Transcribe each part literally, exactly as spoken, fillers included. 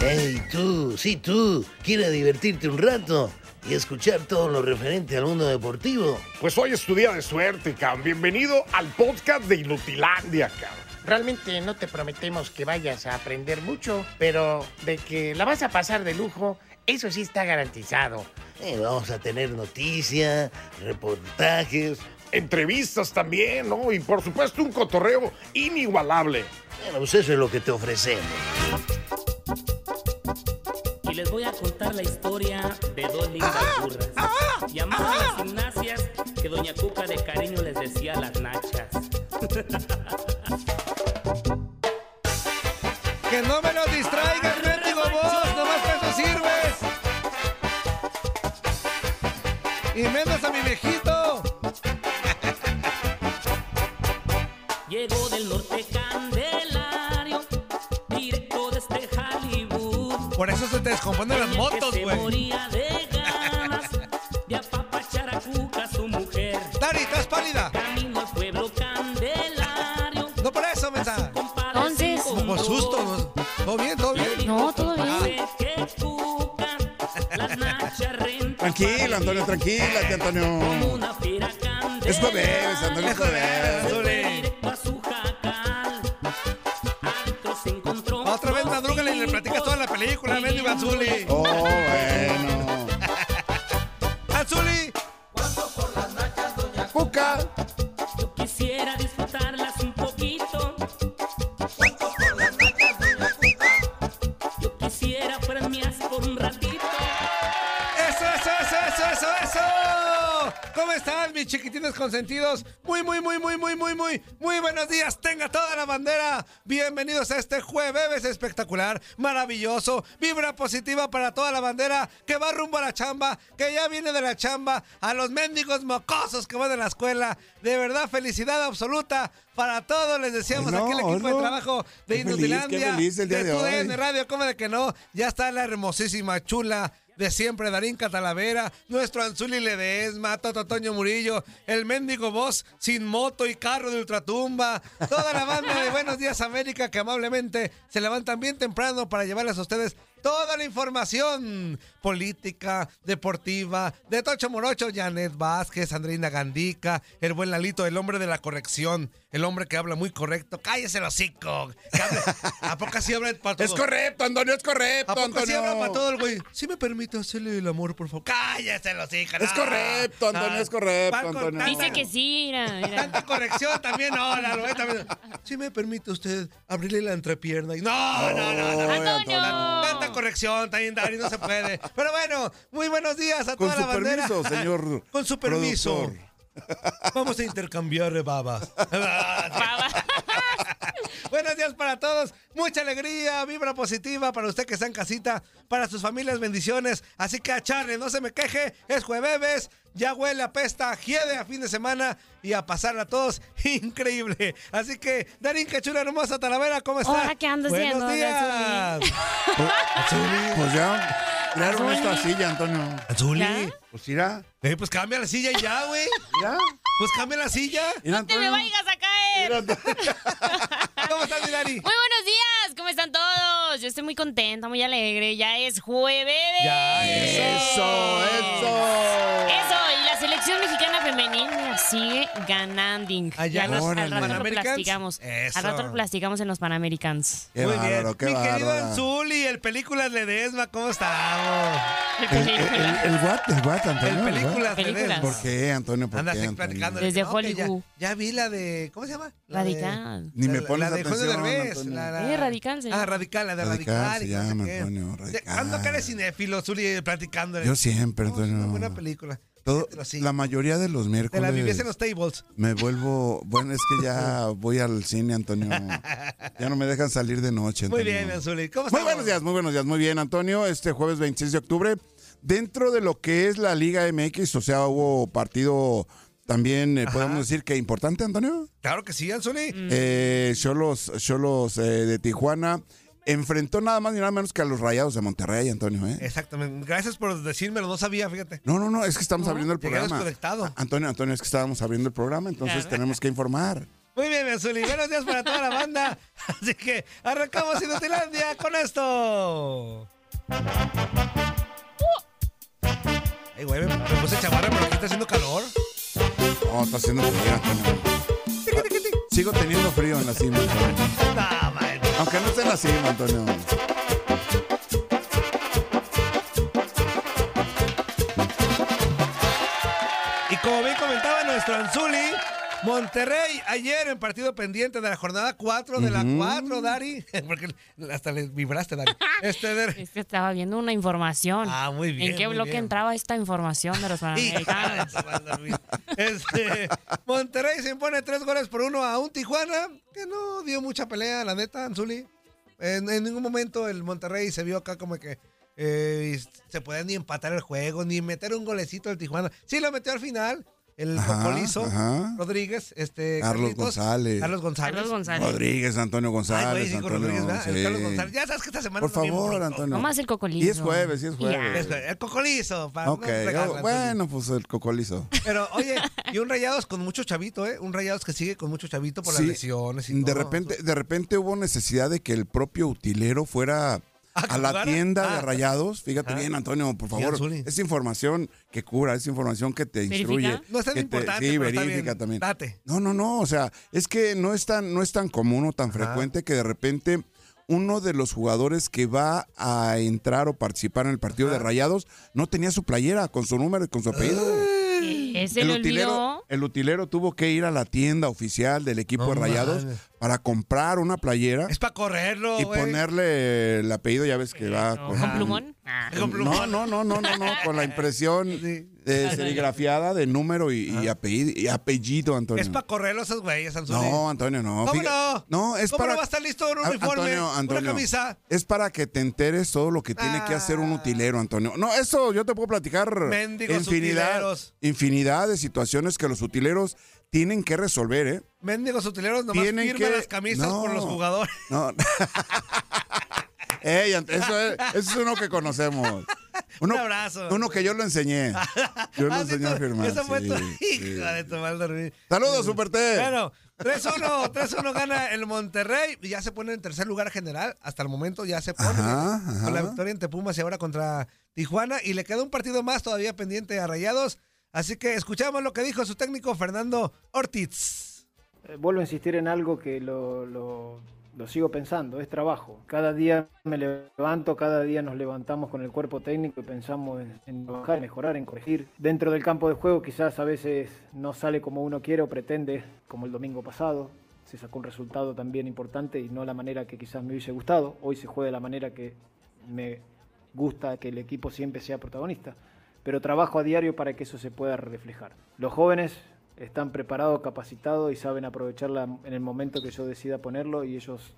Hey tú, sí tú, ¿quieres divertirte un rato y escuchar todo lo referente al mundo deportivo? Pues hoy es tu día de suerte, cabrón. Bienvenido al podcast de Inutilandia, cabrón. Realmente no te prometemos que vayas a aprender mucho, pero de que la vas a pasar de lujo, eso sí está garantizado. Eh, vamos a tener noticias, reportajes, entrevistas también, ¿no? Y por supuesto un cotorreo inigualable. Bueno, pues eso es lo que te ofrecemos. Y les voy a contar la historia de dos lindas burras, ah, ah, llamadas ah, las gimnasias, que Doña Cuca de cariño les decía las nachas. Que no me lo distraigas, mendigo vos, nomás para eso sirves. Y menos a mi viejito. Llegó del norte Candelario, directo desde Hollywood. Por eso se te descomponen las motos, güey. Se moría de ganas de apapachar a Cuca, su mujer. Dari, estás pálida. Camino al pueblo Candelario. No por eso, mensaje. ¿Dónde? Como susto. ¿Todo bien, todo bien? No, todo bien. Tranquilo, Antonio, tranquila, Antonio. Es jueves, Antonio, es jueves. Otra vez madrúgale y le platicas toda la película, ven, Iván Zuly. Oh, bueno. ¡Azuli! ¿Cuánto por las nachas, Doña Cuca? Yo quisiera disfrutarlas un poquito. ¿Cuánto por las nachas, Doña Cuca? Yo quisiera fueran mías por un ratito. ¡Eso, eso, eso, eso, eso, eso! ¿Cómo están, mis chiquitines consentidos? Muy, muy, muy, muy, muy, muy, muy, muy buenos días. Tenga toda la bandera. Bienvenidos a este jueves espectacular, maravilloso, vibra positiva para toda la bandera que va rumbo a la chamba, que ya viene de la chamba, a los mendigos mocosos que van a la escuela. De verdad, felicidad absoluta para todos. Les deseamos no, aquí el equipo no. de trabajo de Inutilandia, de tu D N Radio, ¿cómo de que no? Ya está la hermosísima, chula de siempre, Darinka Talavera, nuestro Zuly Ledesma, Toto Toño Murillo, el mendigo voz sin moto y carro de ultratumba, toda la banda de Buenos Días América que amablemente se levantan bien temprano para llevarles a ustedes toda la información política, deportiva, de Tocho Morocho, Janet Vázquez, Sandrina Gandica, el buen Lalito, el hombre de la corrección, el hombre que habla muy correcto. ¡Cállese el hocico! ¿A poco sí habla para todo? ¡Es correcto, Antonio, es correcto, Antonio! ¿A poco Antonio? sí habla para todo el güey? ¿Sí me permite hacerle el amor, por favor? ¡Cállese el hocico! No. ¡Es correcto, Antonio, es correcto, Antonio! Tanto, dice que sí, mira, mira. Tanta corrección también, no, la güey también. ¿Sí me permite usted abrirle la entrepierna? Y... ¡No, oh, no, no, no! ¡Antonio! Tanta corrección, también, Dari, no se puede. Pero bueno, muy buenos días a toda la bandera. Con su permiso, señor. Con su permiso. Productor. Vamos a intercambiar babas. Babas. Buenos días para todos. Mucha alegría, vibra positiva para usted que está en casita, para sus familias, bendiciones. Así que a Charlie, no se me queje, es jueves. Ya huele a pesta, hiede a fin de semana y a pasarla a todos increíble. Así que, Darinka, chula, hermosa Talavera, ¿cómo está? Ahora que andas buenos viendo. días. Pues, pues ya, tiraron esta silla, Antonio. Zuly, pues irá. Eh, pues cambia la silla y ya, güey. ¿Ya? Pues cambia la silla. No te me vayas a caer. ¿Cómo estás, Dari? Muy buenos días, ¿cómo están todos? Yo estoy muy contenta, muy alegre. Ya es jueves. Ya, eso, eso. Eso. Selección mexicana femenina sigue ganando. Allá los, al rato lo platicamos. Eso. Al rato lo platicamos en los Panamericanos. Muy bárbaro, bien. Mi bárbaro. Querido Zuly, el Películas Ledesma, ¿cómo estamos? El, el, el, el what, el what, Antonio. El Películas Ledesma. ¿Por qué, Antonio? ¿Por Andas qué, Antonio? Platicando. Desde no, Hollywood. Ya, ya vi la de, ¿cómo se llama? La Radical. De, Ni me pones la de José Derbez. La, la... Eh, Radical, señor. Ah, Radical, la de Radical. Se llama, Antonio, Radical. Ando acá de cinéfilo, Zuly, platicando. Yo siempre, Antonio. Una buena película. Todo, sí. La mayoría de los miércoles. Te la vives en los tables. Me vuelvo. Bueno, es que ya voy al cine, Antonio. Ya no me dejan salir de noche, Antonio. Muy bien, Azuli. ¿Cómo estás? Muy buenos días, muy buenos días. Muy bien, Antonio. Este jueves veintiséis de octubre, dentro de lo que es la Liga M X, o sea, hubo partido también, eh, podemos decir que importante, Antonio. Claro que sí, Azuli. Mm. Eh, Xolos, Xolos eh, de Tijuana. Enfrentó nada más ni nada menos que a los Rayados de Monterrey, Antonio, ¿eh? Exactamente. Gracias por decírmelo, no sabía, fíjate. No, no, no, es que estamos no, abriendo el programa. Conectado. Antonio, Antonio, es que estábamos abriendo el programa, entonces claro, tenemos que informar. Muy bien, Azuli. Buenos días para toda la banda. Así que arrancamos Inutilandia con esto. Ey, güey, me puse chamarra, pero aquí está haciendo calor. No, está haciendo frío, Antonio. Sigo teniendo frío en la cima, Antonio. Aunque no estén así, Antonio. Y como bien comentaba nuestro Anzuli, Monterrey ayer en partido pendiente de la jornada cuatro de uh -huh. la cuatro, Dari. Porque hasta le vibraste, Dari. Este de... Es que estaba viendo una información. Ah, muy bien. ¿En qué bloque bien. entraba esta información de los panamericanos? este, Monterrey se impone tres goles por uno a un Tijuana que no dio mucha pelea, la neta, Anzuli. En, en ningún momento el Monterrey se vio acá como que eh, se podía ni empatar el juego, ni meter un golecito al Tijuana. Sí lo metió al final. El Copolizo, Rodríguez, este, Carlos, Carlitos, González. Carlos González. Carlos González. Rodríguez, Antonio González. Ay, güey, Antonio, Rodríguez, sí. Carlos González. Ya sabes que esta semana. Por favor, Antonio. Nomás el Cocolizo. Y es jueves, y es jueves. Yeah. El Cocolizo. Para okay. regalar, bueno, pues el Cocolizo. Pero, oye, y un Rayados con mucho chavito, ¿eh? Un Rayados que sigue con mucho chavito por sí, las lesiones y de todo. Repente, de repente hubo necesidad de que el propio utilero fuera... A la tienda ah, de Rayados, fíjate ah, bien, Antonio, por favor. Es información que cura, es información que te instruye. ¿Verifica? No es tan importante, te, sí, pero verifica está bien, también. Date. No, no, no, o sea, es que no es tan, no es tan común o tan Ajá. frecuente que de repente uno de los jugadores que va a entrar o participar en el partido Ajá. de Rayados no tenía su playera con su número y con su apellido. Ese el, utilero, el utilero tuvo que ir a la tienda oficial del equipo no, de Rayados man. para comprar una playera. Es para correrlo, Y wey. ponerle el apellido, ya ves que va no. con... ¿Con plumón? Ah. ¿Con plumón? No, no, no, no, no, con la impresión sí. de serigrafiada de número y, ah. y, apellido, y apellido, Antonio. Es para correrlo esos güeyes, Antonio. No, Antonio, no. ¿Cómo no? No, es ¿Cómo para... no va a estar listo un uniforme, Antonio, Antonio, una camisa? Es para que te enteres todo lo que tiene ah. que hacer un utilero, Antonio. No, eso yo te puedo platicar Mendigos infinidad, utileros. infinidad de situaciones que los utileros tienen que resolver, ¿eh? Mendigos utileros nomás tienen firman que... las camisas no, por los jugadores. No. Ey, eso es, eso es uno que conocemos. Uno, un abrazo. Uno que yo lo enseñé. Yo lo ah, enseñé sí, a firmar. Eso fue sí, tu hija sí. de tu mal dormir. Saludos, Super T. Bueno, tres uno gana el Monterrey y ya se pone en tercer lugar general. Hasta el momento ya se pone ajá, ajá. con la victoria entre Pumas y ahora contra Tijuana. Y le queda un partido más todavía pendiente a Rayados. Así que escuchamos lo que dijo su técnico Fernando Ortiz. Eh, vuelvo a insistir en algo que lo... lo... Lo sigo pensando, es trabajo. Cada día me levanto, cada día nos levantamos con el cuerpo técnico y pensamos en, en trabajar, en mejorar, en corregir. Dentro del campo de juego quizás a veces no sale como uno quiere o pretende, como el domingo pasado. Se sacó un resultado también importante y no la manera que quizás me hubiese gustado. Hoy se juega de la manera que me gusta, que el equipo siempre sea protagonista. Pero trabajo a diario para que eso se pueda reflejar. Los jóvenes... están preparados, capacitados y saben aprovecharla en el momento que yo decida ponerlo y ellos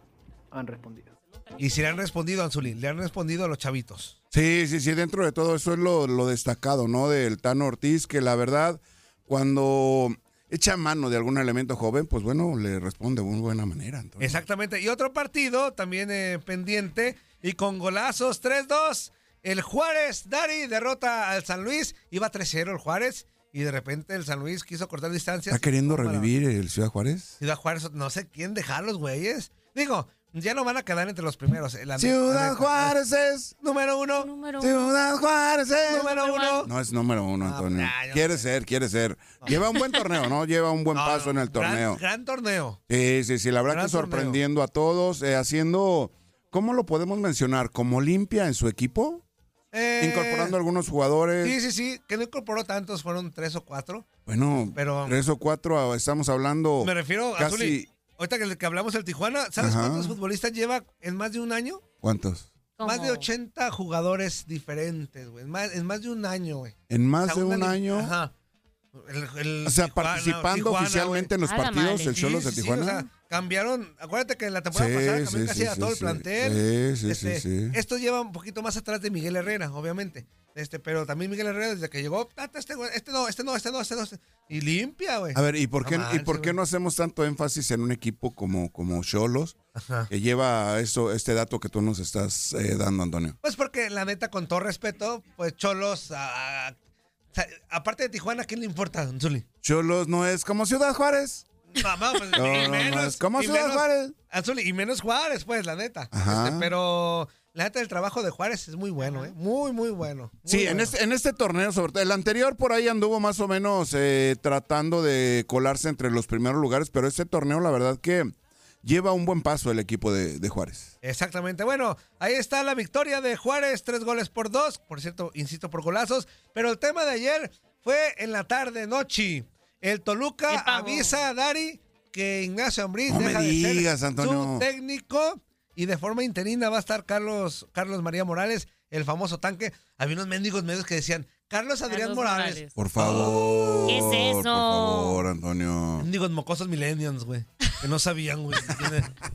han respondido. Y si le han respondido, Anzuli, le han respondido a los chavitos. Sí, sí, sí, dentro de todo eso es lo, lo destacado, ¿no? Del Tano Ortiz, que la verdad, cuando echa mano de algún elemento joven, pues bueno, le responde de una buena manera. Entonces. Exactamente, y otro partido también eh, pendiente y con golazos, tres dos, el Juárez, Dari, derrota al San Luis, iba tres cero el Juárez. Y de repente el San Luis quiso cortar distancias. ¿Está queriendo revivir para... el Ciudad Juárez? Ciudad Juárez, no sé quién dejarlos, güeyes. Digo, ya no van a quedar entre los primeros. La Ciudad no... Juárez es número uno. número uno. Ciudad Juárez es número uno. No es número uno, Antonio. Ah, quiere no sé. ser, quiere ser. No. Lleva un buen torneo, ¿no? Lleva un buen no, paso no, en el torneo. Gran, gran torneo. Sí, sí, sí. La verdad gran que sorprendiendo torneo. a todos, eh, haciendo, ¿cómo lo podemos mencionar? ¿Como limpia en su equipo? Eh, incorporando algunos jugadores. Sí, sí, sí, que no incorporó tantos, fueron tres o cuatro. Bueno, pero, tres o cuatro, estamos hablando. Me refiero casi... a Zuly, ahorita que, que hablamos del Tijuana, ¿sabes Ajá. cuántos futbolistas lleva en más de un año? ¿Cuántos? ¿Cómo? Más de ochenta jugadores diferentes, güey. En más, en más de un año, güey. En más o sea, de un año. Ajá. El, el, o sea, Tijuana, participando Tijuana, oficialmente wey. en los ah, partidos del Cholos de Tijuana. Sí, o sea, cambiaron, acuérdate que en la temporada sí, pasada cambió sí, casi sí, a todo sí, el plantel. Sí, sí, este, sí, sí. Esto lleva un poquito más atrás de Miguel Herrera, obviamente. Este, pero también Miguel Herrera desde que llegó, este, este no, este no, este no, este no, y limpia, güey. A ver, ¿y por qué no, ¿y por qué no hacemos tanto énfasis en un equipo como como Xolos, que lleva eso, este dato que tú nos estás eh, dando, Antonio? Pues porque la neta, con todo respeto, pues Xolos, a, a, aparte de Tijuana, ¿quién le importa, Zuly? Xolos no es como Ciudad Juárez. Mamá, pues, no, y menos, no es como y Ciudad menos, Juárez. Zuly, y menos Juárez, pues, la neta. Ajá. Este, pero... La neta del trabajo de Juárez es muy bueno, ¿eh? Muy, muy bueno. Muy sí, bueno. En, este, en este torneo, sobre todo. El anterior por ahí anduvo más o menos eh, tratando de colarse entre los primeros lugares, pero este torneo, la verdad que lleva un buen paso el equipo de, de Juárez. Exactamente. Bueno, ahí está la victoria de Juárez, tres goles por dos. Por cierto, insisto, por golazos. Pero el tema de ayer fue en la tarde, noche. El Toluca avisa a Dari que Ignacio Ambriz no deja me digas, de ser Antonio. Su técnico. Y de forma interina va a estar Carlos, Carlos María Morales, el famoso tanque. Había unos mendigos medios que decían, Carlos Adrián Carlos Morales. Morales. Por favor. ¿Qué es eso? Por favor, Antonio. Mendigos mocosos millennials, güey. Que no sabían, güey.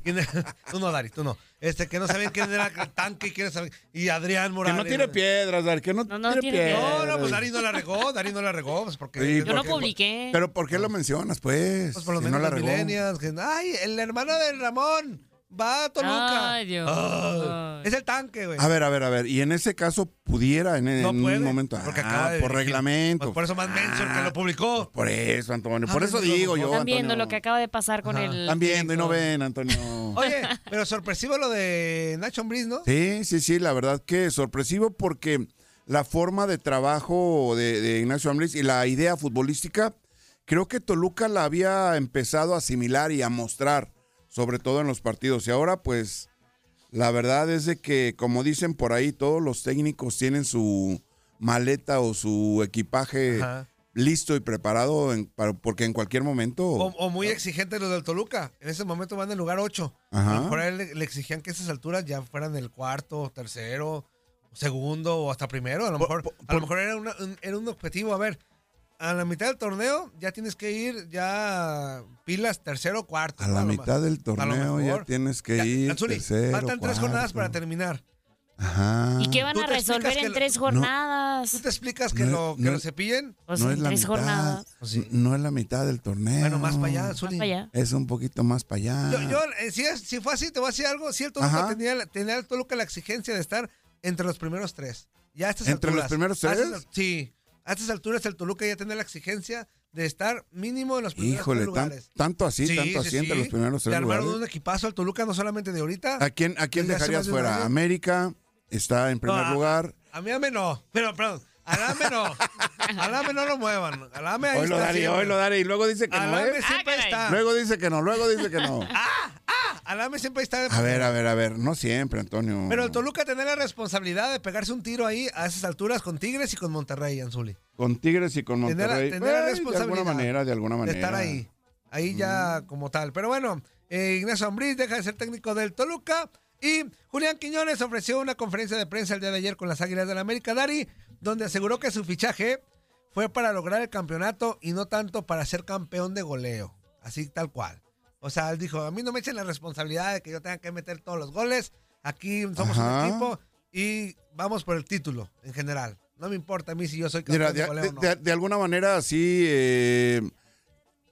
¿Quién era? Tú no, Dari, tú no. Este, que no sabían quién era el tanque y quién saber. Y Adrián Morales. Que no tiene piedras, Dari, que no, no, no tiene piedras. No, no, pues Dari no la regó, Dari no la regó. Pues porque, sí, yo porque, no publiqué. Pero ¿por qué lo mencionas, pues? Pues por lo menos si no la regó. Millennials. Que, ay, el hermano de Ramón. Va a Toluca. Ay, Dios. Oh. Es el tanque, güey. A ver, a ver, a ver. Y en ese caso pudiera en, no en puede, un momento. Porque acaba ah, de por reglamento. Pues por eso más menso ah, que lo publicó. Por eso, Antonio. Por ah, eso digo yo. Están viendo lo que acaba de pasar con Ajá. el. Están viendo y no ven, Antonio. Oye, pero sorpresivo lo de Nacho Ambriz, ¿no? Sí, sí, sí. La verdad que sorpresivo porque la forma de trabajo de, de Ignacio Ambriz y la idea futbolística, creo que Toluca la había empezado a asimilar y a mostrar. Sobre todo en los partidos. Y ahora, pues, la verdad es de que, como dicen por ahí, todos los técnicos tienen su maleta o su equipaje Ajá. listo y preparado, en, para, porque en cualquier momento... O, o muy ¿no? exigentes los del Toluca. En ese momento van en lugar ocho. Ajá. Por ahí le, le exigían que a esas alturas ya fueran el cuarto, tercero, segundo o hasta primero. A lo mejor, por, por, a lo mejor era, una, un, era un objetivo, a ver... A la mitad del torneo ya tienes que ir ya pilas tercero o cuarto. A la mitad del torneo ya tienes que ir tercero, faltan tres jornadas para terminar. Ajá. ¿Y qué van a resolver en tres jornadas? ¿Tú te explicas que lo cepillen? O sea, en tres jornadas. No es la mitad del torneo. Bueno, más para allá, Zuly. Es un poquito más para allá. Yo, yo eh, si, es, si fue así, te voy a decir algo. Sí, el Toluca tenía, tenía el Toluca la exigencia de estar entre los primeros tres. Ya estas ¿Entre alturas, los primeros tres? Sí. A estas alturas el Toluca ya tiene la exigencia de estar mínimo en los primeros Híjole, tres lugares. Tan, tanto así, sí, tanto sí, así entre sí. los primeros tres lugares. Le armaron un equipazo al Toluca, no solamente de ahorita. ¿A quién, a quién dejarías fuera? De América está en primer no, lugar. A, a mí Ame no, pero perdón, a Ame no. Al Ame no lo muevan. Al Ame ahí hoy está lo daré, hoy lo daré y luego dice que no. Ame siempre ah, está. Luego dice que no, luego dice que no. ¡Ah! ¡Ah! Al Ame siempre está. De a ver, a ver, a ver. No siempre, Antonio. Pero el Toluca tiene la responsabilidad de pegarse un tiro ahí a esas alturas con Tigres y con Monterrey, Anzuli. Con Tigres y con Monterrey. Tener la responsabilidad. De alguna manera, de alguna manera. De estar ahí. Ahí mm. ya como tal. Pero bueno, eh, Ignacio Ambriz deja de ser técnico del Toluca. Y Julián Quiñones ofreció una conferencia de prensa el día de ayer con las Águilas del América, Dari, donde aseguró que su fichaje fue para lograr el campeonato y no tanto para ser campeón de goleo, así tal cual. O sea, él dijo, a mí no me echen la responsabilidad de que yo tenga que meter todos los goles, aquí somos Ajá. un equipo y vamos por el título en general. No me importa a mí si yo soy campeón Mira, de, de goleo de, o no. De, de alguna manera así, eh,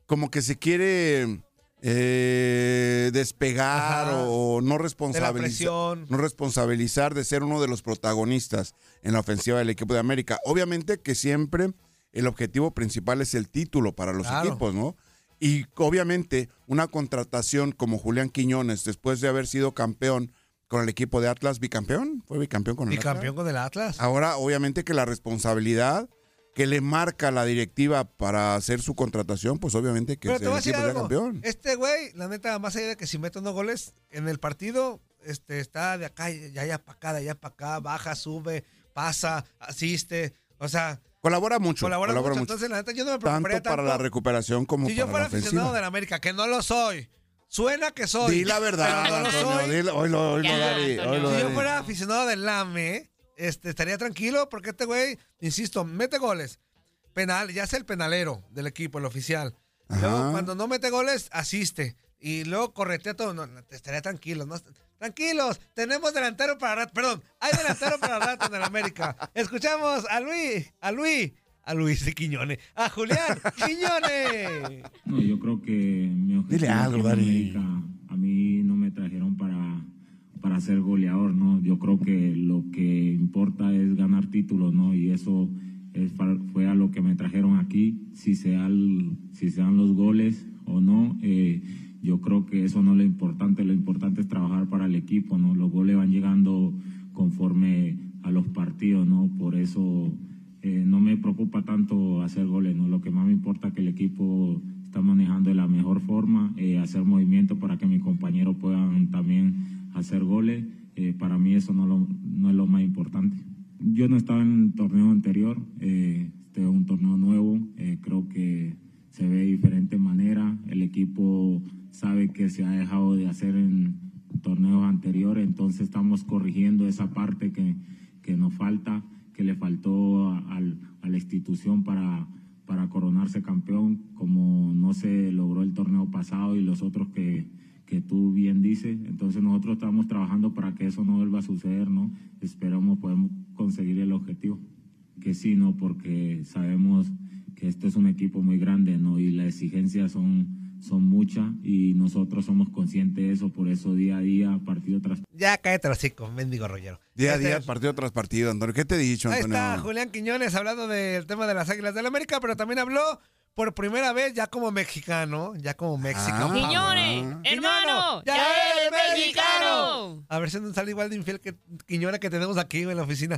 como que se quiere... Eh, despegar Ajá. o no responsabilizar, no responsabilizar de ser uno de los protagonistas en la ofensiva del equipo de América. Obviamente que siempre el objetivo principal es el título para los claro. equipos, ¿no? Y obviamente una contratación como Julián Quiñones, después de haber sido campeón con el equipo de Atlas, bicampeón, fue bicampeón con el Atlas. Bicampeón con el Atlas. Ahora, obviamente que la responsabilidad que le marca la directiva para hacer su contratación, pues obviamente que el equipo sea campeón. Este güey, la neta, más allá de que si mete unos goles en el partido, este está de acá, ya ya para acá, de allá para acá, baja, sube, pasa, asiste, o sea... Colabora mucho. Colabora, colabora mucho. mucho, entonces la neta yo no me preocuparía tanto. Tanto para la recuperación como si para la ofensiva. Si yo fuera aficionado de la América, que no lo soy, Suena que soy. Di la verdad, pero no lo soy. Dilo, hoy lo, hoy ya, lo darí, hoy lo si yo fuera aficionado del Lame, este, estaría tranquilo porque este güey, insisto, mete goles. Penal, ya es el penalero del equipo, el oficial. Luego, cuando no mete goles, asiste. Y luego corretea todo. No, no, estaría tranquilo. No, tranquilos, tenemos delantero para rato. Perdón, hay delantero para rato en el América. Escuchamos a Luis, a Luis. A Luis de Quiñones, a Julián Quiñones. No, yo creo que mi objetivo. Dile algo, Dani. A mí no me trajeron para, para ser goleador, ¿no? Yo creo que lo que importa es ganar títulos, ¿no? Y eso es, fue a lo que me trajeron aquí. Si se dan, si se dan los goles o no, eh, yo creo que eso no es lo importante. Lo importante es trabajar para el equipo, ¿no? Los goles van llegando conforme a los partidos, ¿no? Por eso... Eh, no me preocupa tanto hacer goles, ¿no? Lo que más me importa es que el equipo está manejando de la mejor forma, eh, hacer movimientos para que mis compañeros puedan también hacer goles. Eh, para mí eso no, lo, no es lo más importante. Yo no estaba en el torneo anterior, eh, este es un torneo nuevo, eh, creo que se ve de diferente manera. El equipo sabe que se ha dejado de hacer en torneos anteriores, entonces estamos corrigiendo esa parte que, que nos falta. Que le faltó a, a, a la institución para, para coronarse campeón, como no se logró el torneo pasado y los otros que, que tú bien dices. Entonces nosotros estamos trabajando para que eso no vuelva a suceder, ¿no? Esperamos podemos conseguir el objetivo. Que sí, ¿no? Porque sabemos que este es un equipo muy grande, ¿no? Y las exigencias son... son muchas y nosotros somos conscientes de eso, por eso día a día, partido tras partido. Ya cae trasico, mendigo rollero. Día a este... día, partido tras partido, Antonio. ¿Qué te he dicho, Antonio? Ahí está Julián Quiñones hablando del tema de las Águilas del América, pero también habló por primera vez ya como mexicano, ya como mexicano. Ah, ¡Quiñones, hermano! ¡Ya, ya eres mexicano! mexicano! A ver si nos sale igual de infiel que Quiñones que tenemos aquí en la oficina.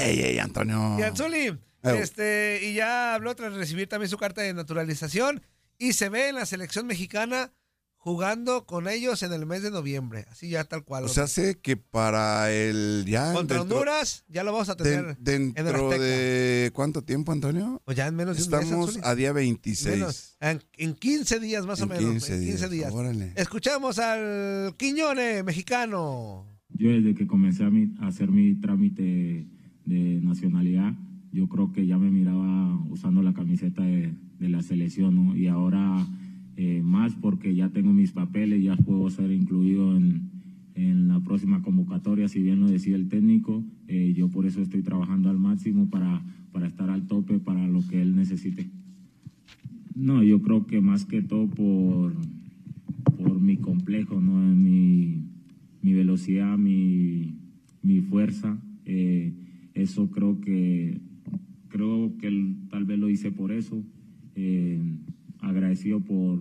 ¡Ey, ey, Antonio! Y Zuly, este, y ya habló tras recibir también su carta de naturalización. Y se ve en la selección mexicana jugando con ellos en el mes de noviembre. Así ya tal cual. O sea, sé que para el... ya contra dentro, Honduras ya lo vamos a tener de, dentro en el de... ¿Cuánto tiempo, Antonio? Pues ya en menos de un mes. Estamos a día veintiséis. Menos, en, en quince días más en o menos. quince en quince días. días. Órale. Escuchamos al Quiñones, mexicano. Yo desde que comencé a, mi, a hacer mi trámite de nacionalidad, yo creo que ya me miraba usando la camiseta de... de la selección, ¿no? Y ahora eh, más porque ya tengo mis papeles, ya puedo ser incluido en, en la próxima convocatoria, si bien lo decía el técnico, eh, yo por eso estoy trabajando al máximo para, para estar al tope para lo que él necesite. No, yo creo que más que todo por, por mi complejo, ¿no? Mi, mi velocidad, mi, mi fuerza, eh, eso creo que, creo que él, tal vez lo hice por eso. Eh, agradecido por,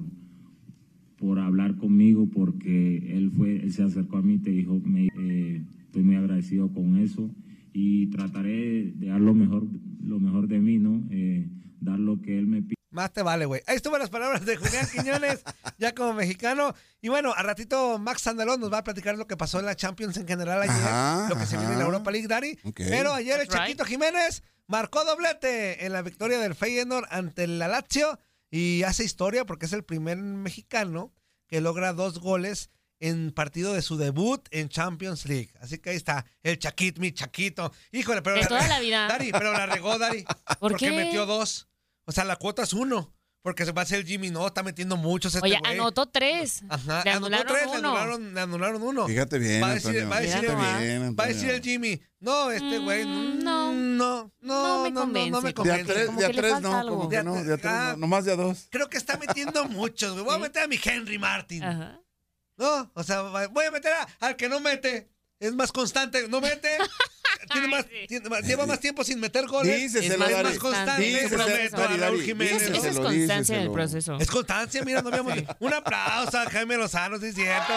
por hablar conmigo porque él fue él se acercó a mí y te dijo me, eh, estoy muy agradecido con eso y trataré de dar lo mejor lo mejor de mí, ¿no? Eh, dar lo que él me pide. Más te vale, güey. Ahí estuvo las palabras de Julián Quiñones, ya como mexicano. Y bueno, a ratito Max Sandalón nos va a platicar lo que pasó en la Champions en general ayer, ajá, lo que ajá. se viene en la Europa League, Dari. Okay. Pero ayer el Chaquito Jiménez marcó doblete en la victoria del Feyenoord ante el Lazio y hace historia porque es el primer mexicano que logra dos goles en partido de su debut en Champions League. Así que ahí está, el Chaquito, mi Chaquito. Híjole, pero... De la toda la vida. Dari, pero la regó, Dari. ¿Por porque qué? Metió dos. O sea, la cuota es uno. Porque se va a hacer Jimmy, no, está metiendo muchos. Este Oye, güey. anotó tres. Ajá, le anotó tres, uno. Le, anularon, le anularon uno. Fíjate bien, va a decir, Antonio. Va a decir, el, bien, va a decir el Jimmy, no, este mm, güey, no, no, no, no me convence. No, no, no me convence. De a tres, como de a tres no, como que no, de a tres ah, no, nomás de a dos. Creo que está metiendo muchos, güey. Voy ¿Sí? a meter a mi Henry Martin. Ajá. No, o sea, voy a meter a, al que no mete. Es más constante, no mete. Tiene más, tiene más, lleva más tiempo sin meter goles. Díceselo, es más, más constante. Díceselo, promeso, Dari, Dari. Raúl Jiménez. Díceselo, Eso es constancia en el proceso. Es constancia, mira, no habíamos... Un aplauso a Jaime Lozano, sí es cierto.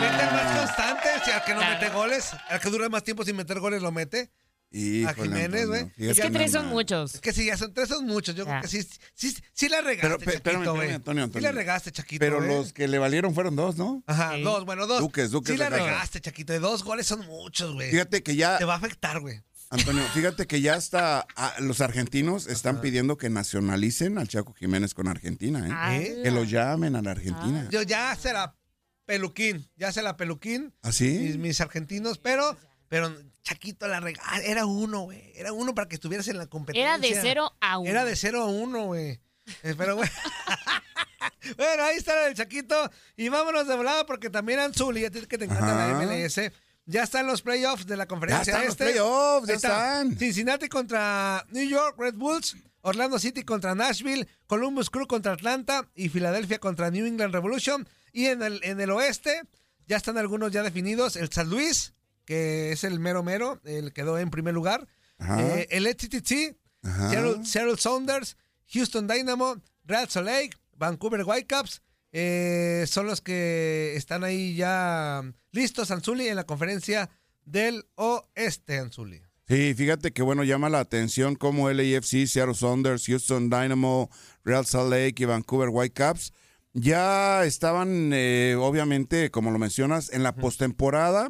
Mete el más constante, si al que no mete goles, al que dura más tiempo sin meter goles lo mete. Híjole, a Jiménez, güey. Es que tres son muchos. Es que sí, ya son tres son muchos. Yo creo que sí, sí, sí la regaste, pero, Chaquito, güey. Antonio, Antonio. Sí la regaste, Chaquito, Pero wey. los que le valieron fueron dos, ¿no? Ajá, sí. dos, bueno, dos. Duques, Duques. Sí la regaste, Chaquito. Dos goles son muchos, güey. Fíjate que ya... Te va a afectar, güey. Antonio, fíjate que ya hasta a, los argentinos están pidiendo que nacionalicen al Chaco Jiménez con Argentina, ¿eh? ¿Eh? Que lo llamen a la Argentina. Ah. Yo ya se la peluquín, ya se la peluquín. ¿Así? ¿Ah, mis, mis argentinos, pero... Pero Chaquito la regala, era uno, güey. Era uno para que estuvieras en la competencia. Era de cero a uno. Era de cero a uno, güey. Pero, güey. Bueno, ahí está el Chaquito. Y vámonos de volada porque también Anzuli, a ti que te encanta la M L S. Ya están los playoffs de la conferencia ya están este. Los playoffs, ya están. Cincinnati contra New York Red Bulls. Orlando City contra Nashville. Columbus Crew contra Atlanta. Y Filadelfia contra New England Revolution. Y en el, en el oeste, ya están algunos ya definidos. El San Luis, que es el mero mero, él quedó en primer lugar. Eh, el L T T T, Seattle Sounders, Houston Dynamo, Real Salt Lake, Vancouver Whitecaps, eh, son los que están ahí ya listos, Anzuli, en la conferencia del oeste, Anzuli. Sí, fíjate que bueno, llama la atención cómo L A F C, Seattle Sounders, Houston Dynamo, Real Salt Lake y Vancouver Whitecaps ya estaban, eh, obviamente, como lo mencionas, en la uh-huh. postemporada,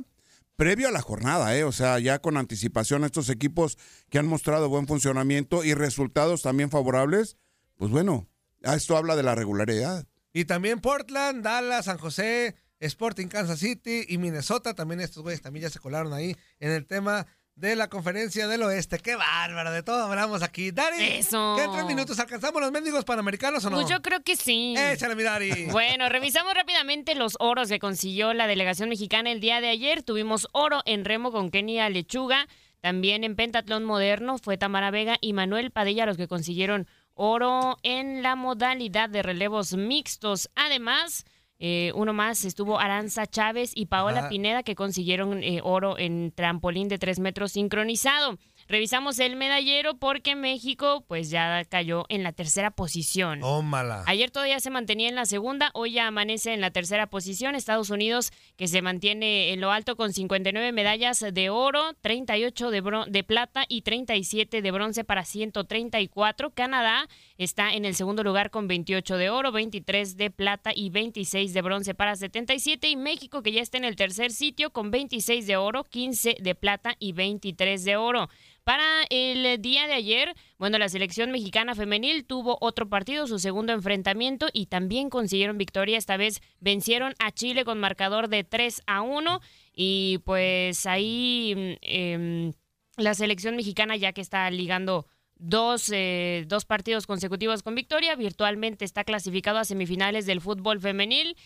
previo a la jornada, ¿eh? O sea, ya con anticipación estos equipos que han mostrado buen funcionamiento y resultados también favorables, pues bueno, esto habla de la regularidad. Y también Portland, Dallas, San José, Sporting Kansas City y Minnesota, también estos güeyes también ya se colaron ahí en el tema de la conferencia del oeste. ¡Qué bárbaro! De todo hablamos aquí. Dari, eso. ¿Qué en tres minutos alcanzamos los mendigos panamericanos o no? Pues yo creo que sí. Échale, mi Dari. Bueno, revisamos rápidamente los oros que consiguió la delegación mexicana el día de ayer. Tuvimos oro en remo con Kenia Lechuga. También en pentatlón moderno fue Tamara Vega y Manuel Padilla los que consiguieron oro en la modalidad de relevos mixtos. Además... Eh, uno más estuvo Aranza Chávez y Paola Ajá. Pineda que consiguieron eh, oro en trampolín de tres metros sincronizado. Revisamos el medallero porque México pues ya cayó en la tercera posición. Tómala. Ayer todavía se mantenía en la segunda, hoy ya amanece en la tercera posición. Estados Unidos que se mantiene en lo alto con cincuenta y nueve medallas de oro, treinta y ocho de, bron- de plata y treinta y siete de bronce para ciento treinta y cuatro. Canadá está en el segundo lugar con veintiocho de oro, veintitrés de plata y veintiséis de bronce para setenta y siete. Y México que ya está en el tercer sitio con veintiséis de oro, quince de plata y veintitrés de oro. Para el día de ayer, bueno, la selección mexicana femenil tuvo otro partido, su segundo enfrentamiento, y también consiguieron victoria. Esta vez vencieron a Chile con marcador de tres a uno, y pues ahí eh, la selección mexicana, ya que está ligando dos, eh, dos partidos consecutivos con victoria, virtualmente está clasificado a semifinales del fútbol femenil.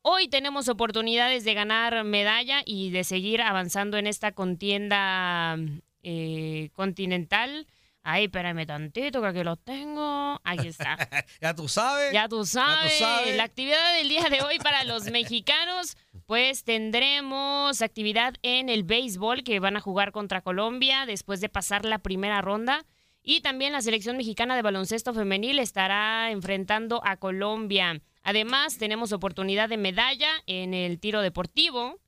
Hoy tenemos oportunidades de ganar medalla y de seguir avanzando en esta contienda Eh, continental. Ay, espérame tantito que aquí los tengo. Aquí está. Ya tú sabes. Ya tú sabes. Ya tú sabes. La actividad del día de hoy para los mexicanos, pues tendremos actividad en el béisbol que van a jugar contra Colombia después de pasar la primera ronda. Y también la selección mexicana de baloncesto femenil estará enfrentando a Colombia. Además, tenemos oportunidad de medalla en el tiro deportivo.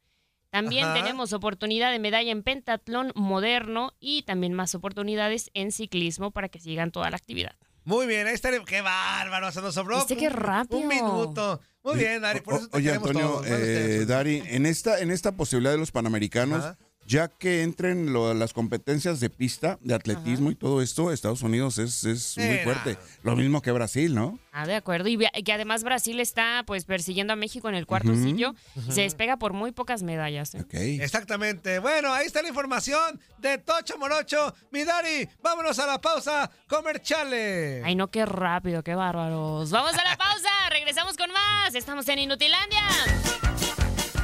También Ajá. tenemos oportunidad de medalla en pentatlón moderno y también más oportunidades en ciclismo para que sigan toda la actividad. Muy bien, ahí estaremos. ¡Qué bárbaro! Se nos sobró. Este, ¡qué rápido! Un minuto. Muy bien, Dari. Por eso te Oye, Antonio, todos. Eh, Dari, en esta, en esta posibilidad de los Panamericanos, Ajá. ya que entren lo, las competencias de pista, de atletismo Ajá. y todo esto, Estados Unidos es, es muy fuerte. Lo mismo que Brasil, ¿no? Ah, de acuerdo, y que además Brasil está pues persiguiendo a México en el cuarto uh-huh. sitio, uh-huh. se despega por muy pocas medallas. ¿eh? Okay. Exactamente, bueno, ahí está la información de Tocho Morocho. Mi Dari, vámonos a la pausa, comerciales. Ay no, qué rápido, qué bárbaros. Vamos a la pausa, regresamos con más, estamos en Inutilandia.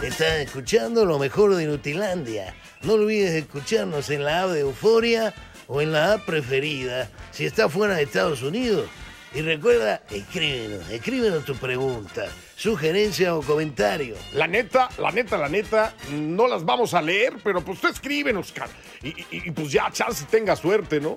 Estás escuchando lo mejor de Inutilandia. No olvides escucharnos en la app de Euforia o en la app preferida si estás fuera de Estados Unidos. Y recuerda, escríbenos, escríbenos tu pregunta, sugerencia o comentario. La neta, la neta, la neta, no las vamos a leer, pero pues tú escríbenos, cara. Y, y, y pues ya, chance tenga suerte, ¿no?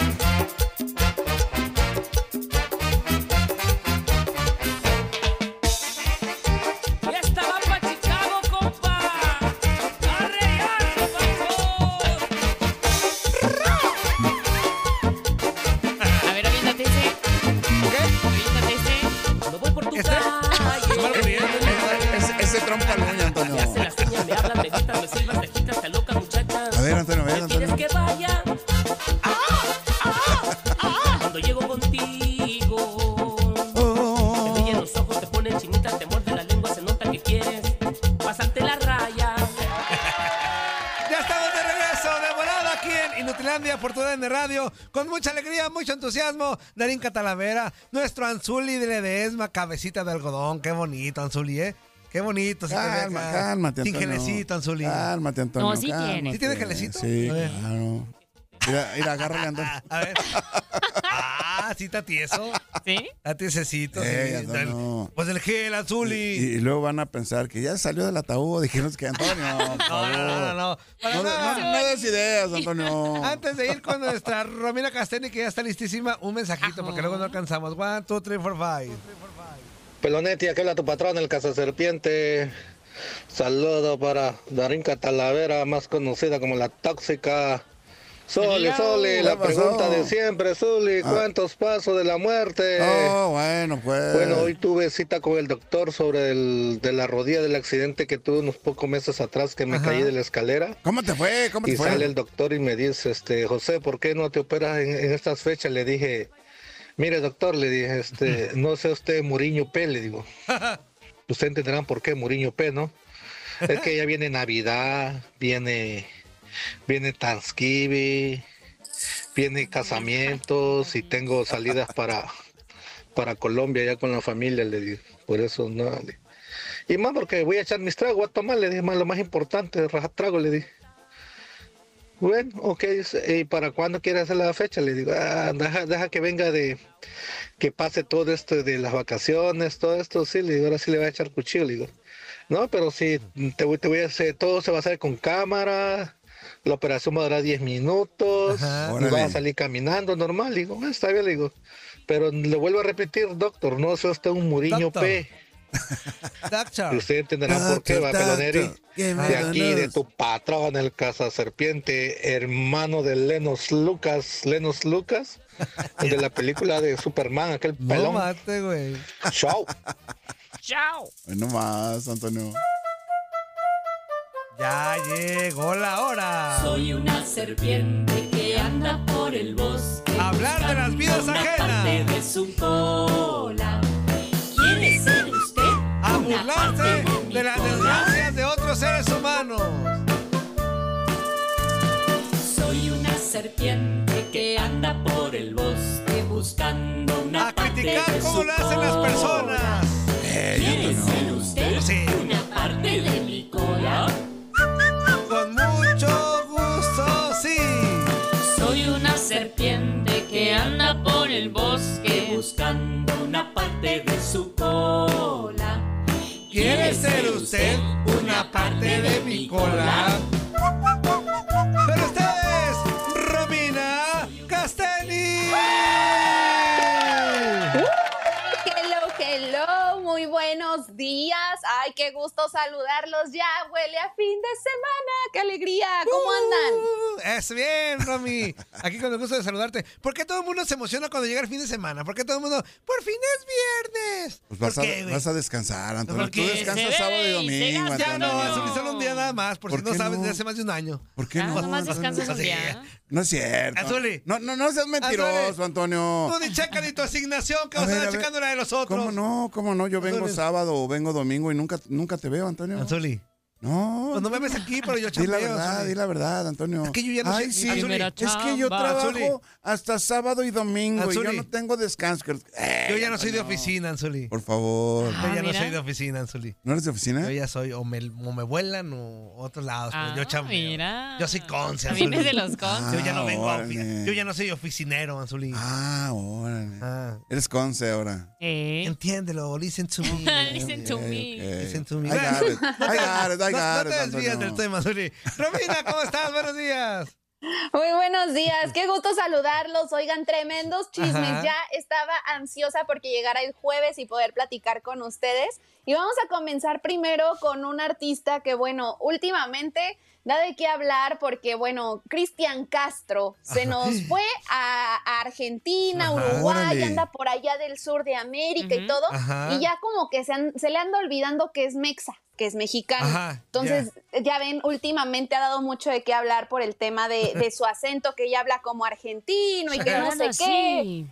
Y esta va para Chicago, compa. Arregalo, pastor. A ver, aviéntate ese. ¿Qué? Aviéntate ese. Cuando voy por tu este, calle. Ese, ese trompa al uña, Antonio. Me hacen las uñas, me hablan, me gritan, me silban, me quitan, está loca, muchacha. A ver, Antonio, a ver, Antonio. ¿Quieres que vaya? Oportunidad de radio, con mucha alegría, mucho entusiasmo, Darinka Talavera, nuestro Zuly Ledesma, cabecita de algodón, qué bonito, Zuly, ¿eh? Qué bonito. Calma, se cálmate, Antonio. Sin gelecito, Zuly. Cálmate, Antonio. No, sí cálmate. Tiene. ¿Sí tiene gelecito? Sí, claro. Mira, mira, agárrale, Antonio. A ver. Ah, sí está tieso. ¿Sí? Está tiesecito. Eh, sí. No. Pues el gel, Zuly. Y, y luego van a pensar que ya salió del ataúd. Dijeron que Antonio. No, no, no, no. No, no, no des ideas, Antonio. Antes de ir con nuestra Romina Castelli, que ya está listísima, un mensajito, ajá, porque luego no alcanzamos. One, two, three, four, five. Pelonetti, aquí habla tu patrón, el cazaserpiente. Saludo para Darinka Talavera, más conocida como la tóxica. Zuly, Zuly, la pregunta de siempre, Zuly, ¿cuántos pasos de la muerte? Oh, bueno, pues. Bueno, hoy tuve cita con el doctor sobre el de la rodilla del accidente que tuve unos pocos meses atrás que me ajá caí de la escalera. ¿Cómo te fue? ¿Cómo te fue? Y sale el doctor y me dice, este, José, ¿por qué no te operas en, en estas fechas? Le dije, mire doctor, le dije, este, no sé usted Muriño P, le digo. Usted entenderán por qué Muriño P, ¿no? Es que ya viene Navidad, viene... Viene Thanksgiving, viene casamientos y tengo salidas para, para Colombia ya con la familia, le digo. Por eso no. Le, y más porque voy a echar mis tragos, voy a tomar, le dije, más lo más importante, rajar trago, le dije. Bueno, ok, ¿y para cuándo quiere hacer la fecha? Le digo, ah, deja, deja que venga de, que pase todo esto de las vacaciones, todo esto, sí, le digo, ahora sí le voy a echar cuchillo, le digo. No, pero sí, te voy, te voy a hacer, todo se va a hacer con cámara. La operación va a durar diez minutos, ajá, y va a salir caminando normal. Digo, está bien, digo. Pero le vuelvo a repetir, doctor, no sea usted un Muriño doctor P. Doctor. Y usted entenderá doctor, por qué va, Peloneri. De aquí, de tu patrón, el cazaserpiente, hermano de Lenos Lucas, Lenos Lucas, de la película de Superman, aquel no pelón. Mate, güey. Chao. Chao. No más, Antonio. Ya llegó la hora. Soy una serpiente que anda por el bosque. Hablar de las vidas ajenas. Parte de su cola. ¿Quiere ser usted? A burlarse de, de, de las desgracias de otros seres humanos. Soy una serpiente que anda por el bosque buscando una a parte de su cola. A criticar cómo lo hacen las personas. Eh, ¿Quiere no ser usted? Sí. Una parte de mi cola. Con mucho gusto, sí. Soy una serpiente que anda por el bosque buscando una parte de su cola. ¿Quiere ser usted una parte de mi cola? Pero ustedes, Romina Castelli. Muy buenos días, ay, qué gusto saludarlos, ya huele a fin de semana, qué alegría, ¿cómo uh, andan? Es bien, Romy, aquí con el gusto de saludarte. ¿Por qué todo el mundo se emociona cuando llega el fin de semana? ¿Por qué todo el mundo, por fin es viernes? Pues vas, qué, a, vas a descansar, Antonio, tú descansas sábado y domingo. Ya no, vas a utilizar un día nada más, por, ¿por si no sabes, desde hace más de un año. ¿Por qué ah, no? Nomás descansas un día. No es cierto. Zuly. No, no, no seas mentiroso, Zuly. Antonio. No, ni checa ni tu asignación, que a vas ver, a estar checando la de los otros. ¿Cómo no? ¿Cómo no? Yo vengo Zuly sábado o vengo domingo y nunca, nunca te veo, Antonio. Zuly. No, no, no me ves aquí, pero yo chambeo. Di la verdad, Zuly. di la verdad, Antonio. Es que yo ya no Ay, sé. Sí. Es que yo trabajo Zuly. hasta sábado y domingo Zuly. y yo no tengo descanso. Eh, yo ya no soy no. de oficina, Zuly. Por favor. Ah, yo ya mira. no soy de oficina, Zuly. ¿No eres de oficina? Yo ya soy, o me, o me vuelan o otros lados, ah, pero yo chambeo. Mira. Yo soy conce, Vienes de los conce. Ah, yo ya no vengo a oficina. Yo ya no soy oficinero, Zuly. Ah, órale. Ah. Eres conce ahora. Eh. Entiéndelo, listen to me. Listen to me. Listen to me. I got it, I got it, I No, no te desvías del tema, Zuly. Romina, ¿cómo estás? Buenos días. Muy buenos días, qué gusto saludarlos. Oigan, tremendos chismes. Ajá. Ya estaba ansiosa porque llegara el jueves y poder platicar con ustedes. Y vamos a comenzar primero con un artista que, bueno, últimamente da de qué hablar porque, bueno, Cristian Castro se nos fue a, a Argentina, Ajá, Uruguay, órale. anda por allá del sur de América uh-huh. y todo. Ajá. Y ya como que se, han, se le anda olvidando que es mexa, que es mexicano. Ajá, Entonces, yeah. ya ven, últimamente ha dado mucho de qué hablar por el tema de, de su acento, que ella habla como argentino y que no sé qué.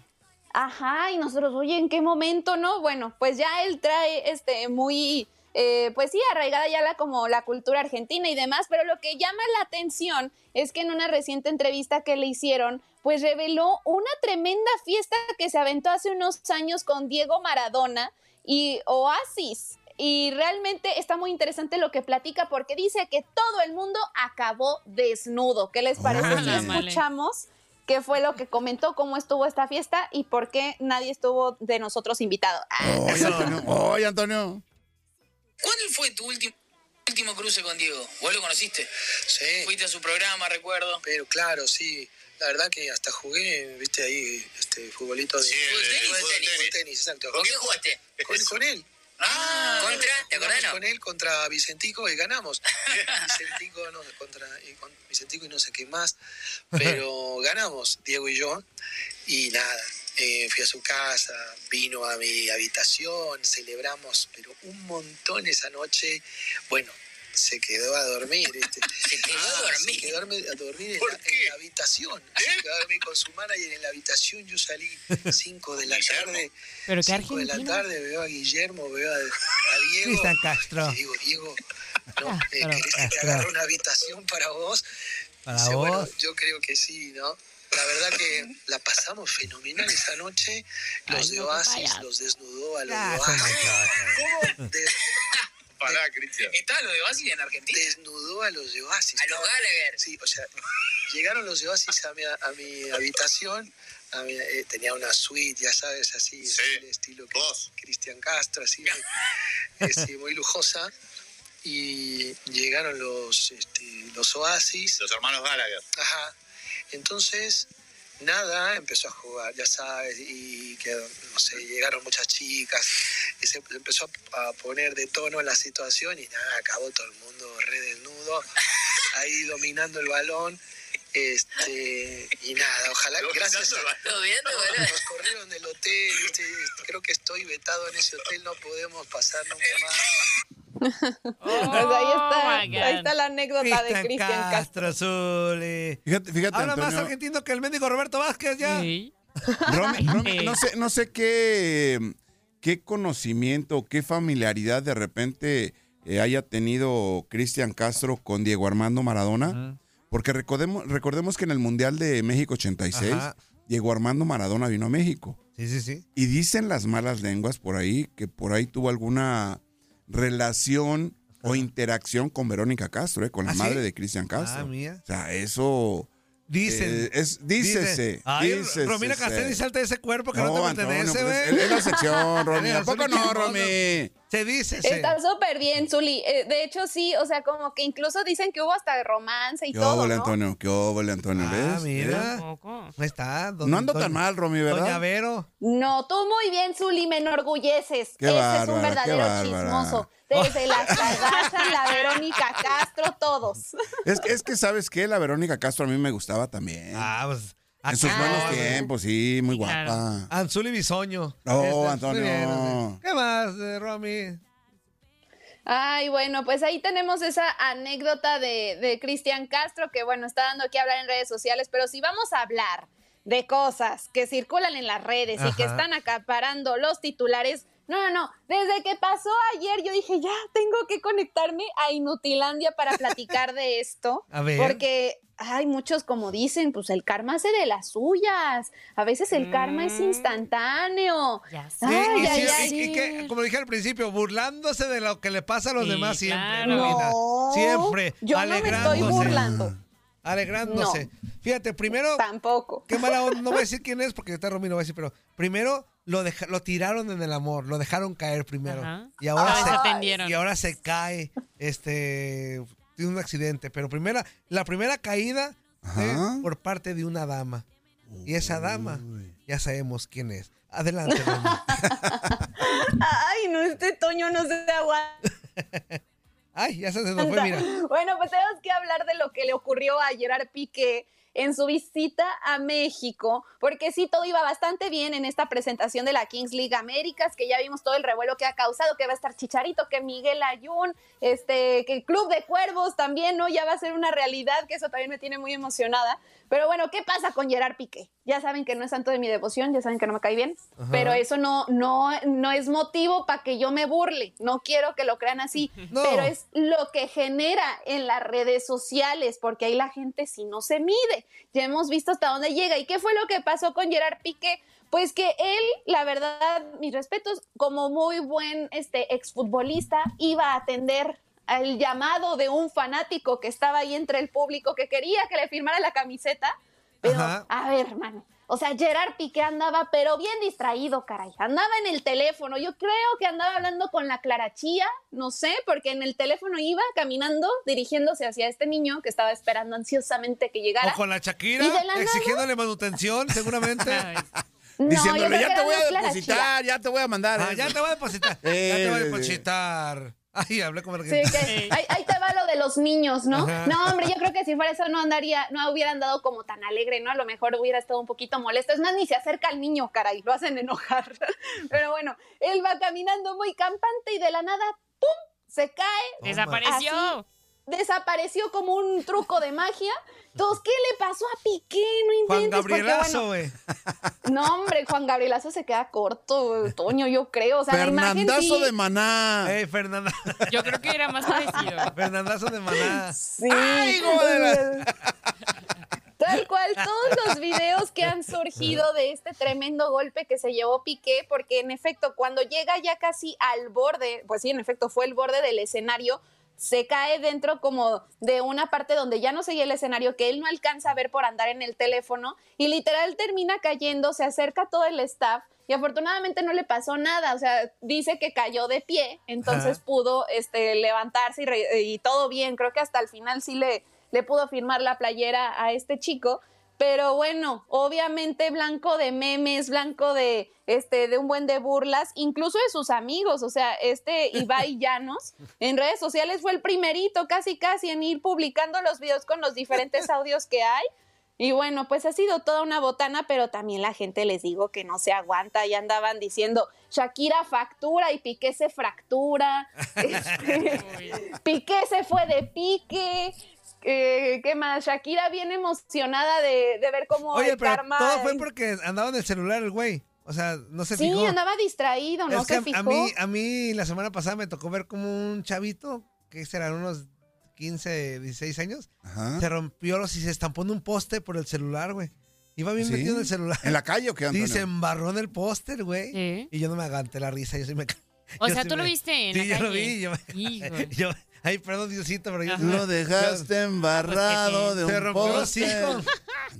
Ajá, y nosotros, oye, ¿en qué momento, no? Bueno, pues ya él trae este muy, eh, pues sí, arraigada ya la, como la cultura argentina y demás, pero lo que llama la atención es que en una reciente entrevista que le hicieron, pues reveló una tremenda fiesta que se aventó hace unos años con Diego Maradona y Oasis. Y realmente está muy interesante lo que platica porque dice que todo el mundo acabó desnudo. ¿Qué les parece si escuchamos qué fue lo que comentó, cómo estuvo esta fiesta y por qué nadie estuvo de nosotros invitado? Oye, Antonio. Oye, Antonio. ¿Cuándo fue tu último, último cruce con Diego? ¿Vos lo conociste? Sí. Fuiste a su programa, recuerdo. Pero claro, sí. La verdad que hasta jugué, viste, ahí, este futbolito de... Sí, tenis, tenis, tenis, tenis. tenis exacto. ¿Con quién jugaste? Con, con él. Ah, ¿contra? ¿Te acordás? Con él contra Vicentico y ganamos. Vicentico, no, contra y con Vicentico y no sé qué más, pero ganamos, Diego y yo, y nada, eh, fui a su casa, vino a mi habitación, celebramos, pero un montón esa noche, bueno, se quedó a dormir, este. Se quedó ah, a dormir. Se quedó a dormir en, la, en la habitación. ¿Eh? Se quedó a dormir con su manager en la habitación. Yo salí cinco de la tarde. ¿Pero qué argentino? cinco de la tarde veo a Guillermo, veo a, a Diego. Cristian Castro. Y digo, Diego, no, eh, ¿querés que te agarre una habitación para vos? ¿Para Dice, vos? Bueno, yo creo que sí, ¿no? La verdad que la pasamos fenomenal esa noche. Los Ay, de Oasis no los desnudó a los ah, de Oasis. ¿Cómo? De, Pará, Cristian. ¿Estaban los de Oasis en Argentina? Desnudó a los de Oasis. A los Gallagher. Sí, o sea, llegaron los de Oasis a mi, a mi habitación. A mi, eh, tenía una suite, ya sabes, así, sí. el estilo que Cristian Castro, así, eh, muy lujosa. Y llegaron los, este, los Oasis. Los hermanos Gallagher. Ajá. Entonces... Nada, empezó a jugar, ya sabes, y que, no sé, llegaron muchas chicas, y se empezó a poner de tono la situación y nada, acabó todo el mundo re desnudo, ahí dominando el balón, este, y nada, ojalá, gracias a... Nos corrieron del hotel, este, creo que estoy vetado en ese hotel, no podemos pasar nunca más. Oh, pues ahí, está, ahí está la anécdota Cristian de Cristian Castro. Zuly. Fíjate, fíjate, Ahora Antonio. más argentino que el mendigo Roberto Vázquez ya. Sí. Romy, Romy, no sé, no sé qué, qué conocimiento, qué familiaridad de repente eh, haya tenido Cristian Castro con Diego Armando Maradona. Uh-huh. Porque recordemos, recordemos que en el Mundial de México ochenta y seis, Ajá. Diego Armando Maradona vino a México. Sí, sí, sí. Y dicen las malas lenguas por ahí que por ahí tuvo alguna... relación o interacción con Verónica Castro, ¿eh? con la ¿Ah, madre sí? de Cristian Castro. Ah, mía. O sea, eso... Dicen. Eh, es, dícese. Ay, dícese. Romina Castelli, salte de ese cuerpo que no, no te pertenece, güey. No, no, pues, es la sección, Romy. Tampoco no, Romy. Se dice. Está súper bien, Zuly. Eh, de hecho, sí, o sea, como que incluso dicen que hubo hasta romance y qué todo, óvole, ¿no? Antonio, qué óvole, Antonio. Ah, ¿ves? mira. No está. No ando Antonio. tan mal, Romy, ¿verdad? Doña Vero. No, tú muy bien, Zuly, me enorgulleces. Qué Ese bárbara, es un verdadero chismoso. Desde la Sardaza, la Verónica Castro, todos. Es, es que, ¿sabes qué? La Verónica Castro a mí me gustaba también. Ah, pues. En sus buenos tiempos, sí, muy claro. guapa. Anzuli Bisoño. No, este, Antonio. Bien, ¿qué más, eh, Romy? Ay, bueno, pues ahí tenemos esa anécdota de, de Cristian Castro, que bueno, está dando que hablar en redes sociales, pero si vamos a hablar de cosas que circulan en las redes Ajá. y que están acaparando los titulares, No, no, no. Desde que pasó ayer yo dije, ya tengo que conectarme a Inutilandia para platicar de esto. A ver. Porque hay muchos como dicen, pues el karma hace de las suyas. A veces el mm. karma es instantáneo. Ya sé. Ay, y, ay, y, ay, y, y que, como dije al principio, burlándose de lo que le pasa a los sí, demás siempre. Claro. No, siempre. Yo alegrándose. No me estoy burlando. Alegrándose. No. Fíjate, primero... Tampoco. Qué mala onda. No voy a decir quién es porque está Romina, no voy a decir, pero primero... Lo, deja, lo tiraron en el amor, lo dejaron caer primero. Ajá. Y ahora se, y ahora se cae, este, tiene un accidente. Pero primera, la primera caída fue por parte de una dama. Uy. Y esa dama, ya sabemos quién es. Adelante, Romina. Ay, no, este Toño no se aguanta. Ay, ya se nos fue, mira. Bueno, pues tenemos que hablar de lo que le ocurrió a Gerard Piqué en su visita a México, porque sí, todo iba bastante bien en esta presentación de la Kings League Américas, que ya vimos todo el revuelo que ha causado, que va a estar Chicharito, que Miguel Ayun, este, que el Club de Cuervos también, ¿no? Ya va a ser una realidad, que eso también me tiene muy emocionada. Pero bueno, ¿qué pasa con Gerard Piqué? Ya saben que no es santo de mi devoción, ya saben que no me cae bien, ajá, pero eso no, no, no es motivo para que yo me burle, no quiero que lo crean así, no, pero es lo que genera en las redes sociales, porque ahí la gente sí no se mide. Ya hemos visto hasta dónde llega. ¿Y qué fue lo que pasó con Gerard Piqué? Pues que él, la verdad, mis respetos, como muy buen este, exfutbolista, iba a atender al llamado de un fanático que estaba ahí entre el público que quería que le firmara la camiseta. Pero, ajá, a ver, hermano, o sea, Gerard Piqué andaba pero bien distraído, caray. Andaba en el teléfono. Yo creo que andaba hablando con la clarachía, no sé, porque en el teléfono iba caminando, dirigiéndose hacia este niño que estaba esperando ansiosamente que llegara. O con la Shakira, la exigiéndole nada, manutención, seguramente. No, diciéndole, ya te voy a depositar, ya te voy a mandar. Ah, ya te voy a depositar, ya te voy a depositar. Ay, hablé como el que... Sí, que ahí, ahí te va lo de los niños, ¿no? Ajá. No, hombre, yo creo que si fuera eso no andaría, no hubiera andado como tan alegre, ¿no? A lo mejor hubiera estado un poquito molesto. Es más, ni se acerca al niño, caray, lo hacen enojar. Pero bueno, él va caminando muy campante y de la nada, ¡pum!, se cae. ¡Desapareció! Así, desapareció como un truco de magia. Entonces, ¿qué le pasó a Piqué? No inventes. Juan Gabrielazo, güey. Bueno, no, hombre, Juan Gabrielazo se queda corto, Toño, yo creo. O sea, Fernandazo sí, de Maná. Hey, Fernanda. Yo creo que era más parecido. Fernandazo de Maná. Sí. Ay, güey. Tal cual, todos los videos que han surgido de este tremendo golpe que se llevó Piqué, porque en efecto, cuando llega ya casi al borde, pues sí, en efecto, fue el borde del escenario, se cae dentro como de una parte donde ya no seguía el escenario, que él no alcanza a ver por andar en el teléfono, y literal termina cayendo, se acerca todo el staff, y afortunadamente no le pasó nada, o sea, dice que cayó de pie, entonces ajá, pudo este, levantarse y, re, y todo bien, creo que hasta el final sí le, le pudo firmar la playera a este chico. Pero bueno, obviamente blanco de memes, blanco de este de un buen de burlas, incluso de sus amigos, o sea, este Ibai Llanos, en redes sociales fue el primerito casi casi en ir publicando los videos con los diferentes audios que hay. Y bueno, pues ha sido toda una botana, pero también la gente, les digo, que no se aguanta. Ya andaban diciendo, Shakira factura y Piqué se fractura. Este, Piqué se fue de Piqué. Eh, ¿Qué más? Shakira bien emocionada de, de ver cómo... Oye, el pero karma... todo fue porque andaba en el celular el güey. O sea, no se sí, fijó. Sí, andaba distraído, no es se fijó. A mí, a mí la semana pasada me tocó ver como un chavito, que serán unos quince, dieciséis años, ajá, se rompió los y se estampó en un poste por el celular, güey. Iba bien, ¿sí?, metido en el celular. ¿En la calle o qué, Antonio? Sí, se embarró en el poste, güey. ¿Eh? Y yo no me aguanté la risa, yo sí me... O yo sea, sí tú me... lo viste en sí, la calle. Sí, yo lo vi. Yo, me... yo... Ay, perdón, Diosito, pero yo... Ajá. Lo dejaste yo... embarrado de un poste. Se rompió así.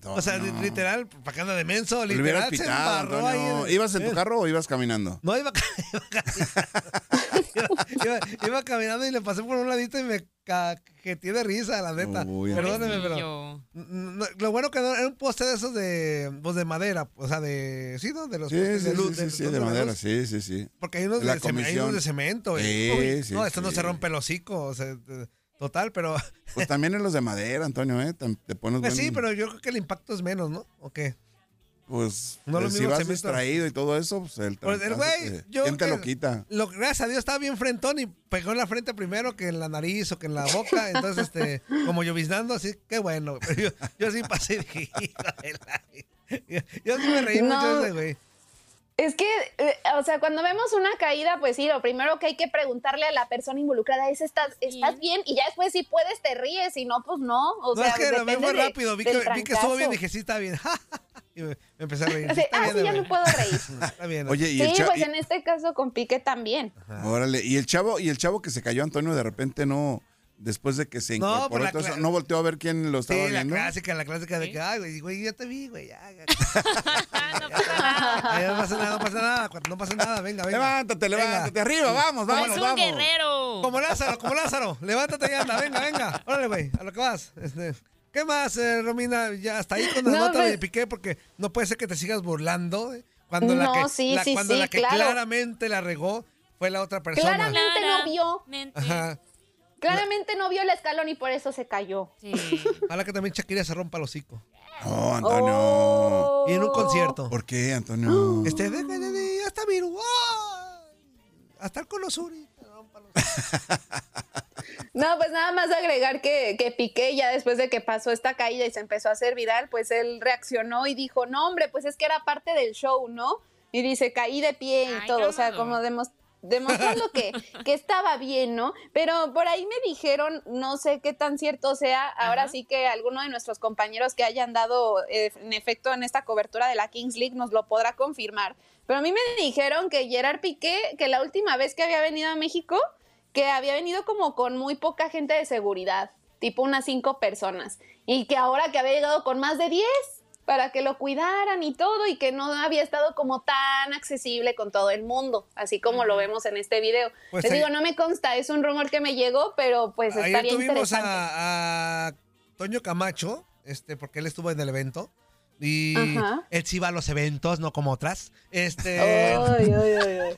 O sea, no, literal, para que anda de menso, literal, pitado, se embarró Antonio ahí. En... ¿Ibas en tu carro o ibas caminando? No, iba, iba caminando. iba, iba caminando y le pasé por un ladito y me cajeteé de risa, la neta. Uy, perdóneme, pero... No, lo bueno que no, era un poste de esos de, pues, de madera, o sea, de... ¿Sí, no? De los sí, postes sí, de luz. Sí, de, sí, de, de madera, luz. Sí, sí, sí. Porque hay unos, de, cem, hay unos de cemento. Sí, y, sí, no, esto sí, no se rompe el hocico, o sea... Total, pero... Pues también en los de madera, Antonio, ¿eh? Te pones pues buen... Sí, pero yo creo que el impacto es menos, ¿no? ¿O qué? Pues, no pues si vas distraído y todo eso, pues el... Pues el güey, yo... ¿Quién te lo quita? Lo, gracias a Dios estaba bien frentón y pegó en la frente primero que en la nariz o que en la boca. Entonces, este, como lloviznando, así, qué bueno. Pero yo, yo sí pasé de... yo, yo sí me reí no. mucho de ese güey. Es que, eh, o sea, cuando vemos una caída, pues sí, lo primero que hay que preguntarle a la persona involucrada es, ¿estás, estás sí. bien? Y ya después si puedes te ríes, si no, pues no. O no, sea, es que lo vemos rápido, vi que, vi que estuvo bien, dije, sí, está bien. Y me empecé a reír. Sí, ah, bien, sí, ya me puedo reír. Está bien. Oye, ¿y el sí, pues y... en este caso con Piqué también. Ajá. Órale, y el chavo y el chavo que se cayó, Antonio, de repente no... Después de que se incorporó, no, entonces, no volteó a ver quién lo estaba sí, viendo. Sí, la clásica, la clásica de que, ay, güey, güey yo te vi, güey, ya. ya, ya no pasa nada. No pasa nada, no pasa nada, no pasa nada, venga, venga. Levántate, levántate, venga. Arriba, vamos, vamos, vamos. Es un vamos. Guerrero. Como Lázaro, como Lázaro, levántate y anda, venga, venga. Órale, güey, a lo que vas. Este, ¿qué más, eh, Romina? Ya hasta ahí con las no, notas pues... de Piqué, porque no puede ser que te sigas burlando. Eh, cuando no, la que, sí, la, sí, cuando sí, la que claro. claramente la regó fue la otra persona. Claramente Clara, no vio. Mente. Ajá. Claramente no vio el escalón y por eso se cayó. Sí. Ojalá que también Shakira se rompa el hocico. No, Antonio. Oh. Y en un concierto. ¿Por qué, Antonio? Oh. Este, de, de, de, de, hasta virú. Hasta con los Uri. No, pues nada más agregar que, que Piqué ya después de que pasó esta caída y se empezó a hacer viral, pues él reaccionó y dijo, no, hombre, pues es que era parte del show, ¿no? Y dice, caí de pie y Ay, todo, o sea, como demostró. Demostrando que, que estaba bien, ¿no? Pero por ahí me dijeron, no sé qué tan cierto sea, ahora Ajá. sí que alguno de nuestros compañeros que hayan dado eh, en efecto en esta cobertura de la Kings League nos lo podrá confirmar, pero a mí me dijeron que Gerard Piqué, que la última vez que había venido a México, que había venido como con muy poca gente de seguridad, tipo unas cinco personas, y que ahora que había llegado con más de diez, para que lo cuidaran y todo, y que no había estado como tan accesible con todo el mundo, así como lo vemos en este video. Pues Les ahí, digo, no me consta, es un rumor que me llegó, pero pues estaría interesante. A, a Toño Camacho, este, porque él estuvo en el evento, y Ajá. él sí va a los eventos, no como otras. Este... Ay, ay, ay, ay.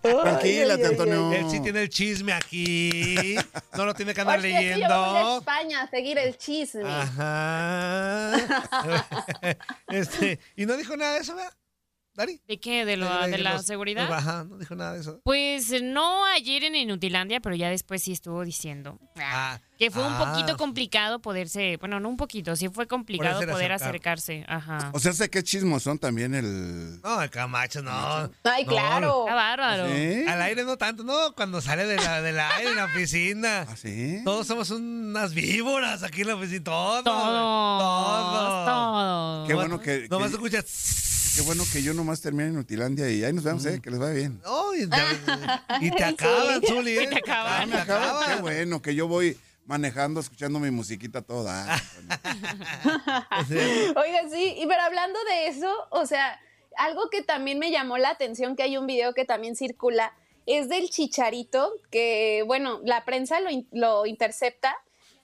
Tranquílate, Antonio. Él sí tiene el chisme aquí. No lo tiene que andar Oye, leyendo. Yo voy a España a seguir el chisme. Ajá. Este, y no dijo nada de eso, ¿verdad? ¿Dari? ¿De qué? ¿De, lo, de, de, de la los, seguridad? Ajá, no dijo nada de eso. Pues no ayer en Inutilandia, pero ya después sí estuvo diciendo ah, que fue ah, un poquito complicado poderse... Bueno, no un poquito, sí fue complicado poder acercar. acercarse. Ajá. O sea, sé qué chismos son también el... No, el Camacho, no. Ay, no, claro. Está bárbaro. ¿Sí? Al aire no tanto, no, cuando sale del la, de la aire en la oficina. ¿Ah, sí? Todos somos unas víboras aquí en la oficina. Todos. Todos. Todos. todos. Qué bueno que... Nomás que... escuchas... Qué bueno que yo nomás termine en Inutilandia y ahí nos vemos, mm. eh, que les vaya bien. Oh, y, y te acaban, sí. Zuly, ¿eh? Y te acaban. Ah, me acaban. Qué bueno que yo voy manejando, escuchando mi musiquita toda. Oiga, sí, pero hablando de eso, o sea, algo que también me llamó la atención, que hay un video que también circula, es del Chicharito, que, bueno, la prensa lo, lo intercepta,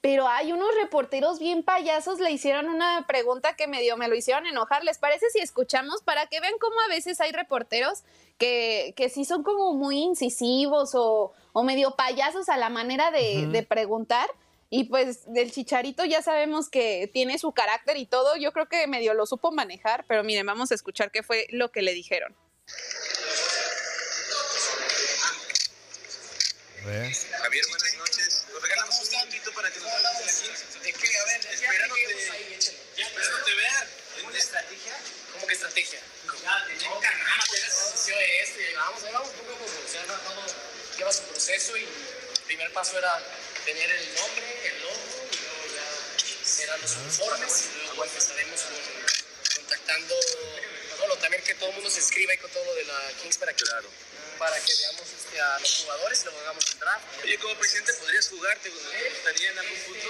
pero hay unos reporteros bien payasos, le hicieron una pregunta que medio me lo hicieron enojar. ¿Les parece si escuchamos? Para que vean cómo a veces hay reporteros que, que sí son como muy incisivos o, o medio payasos a la manera de, uh-huh. de preguntar. Y pues del Chicharito ya sabemos que tiene su carácter y todo. Yo creo que medio lo supo manejar, pero miren, vamos a escuchar qué fue lo que le dijeron. Javier, buenas noches. Nos regalamos un momentito para que nos hablamos aquí. ¿De qué? A ver, esperando que te vean. ¿Una estrategia? ¿Cómo que estrategia? Ya, te tengo carnada, te desasoció esto. Vamos, vamos un poco, o sea, todo lleva su proceso y el primer paso era tener el nombre, el logo, y luego ya serán los informes y luego empezaremos contactando, bueno, también que todo el mundo se inscriba y con todo lo de la Kings para que... Claro. Para que veamos este, a los jugadores y luego hagamos el draft. Oye, como presidente, ¿podrías jugar? ¿Te gustaría en algún punto?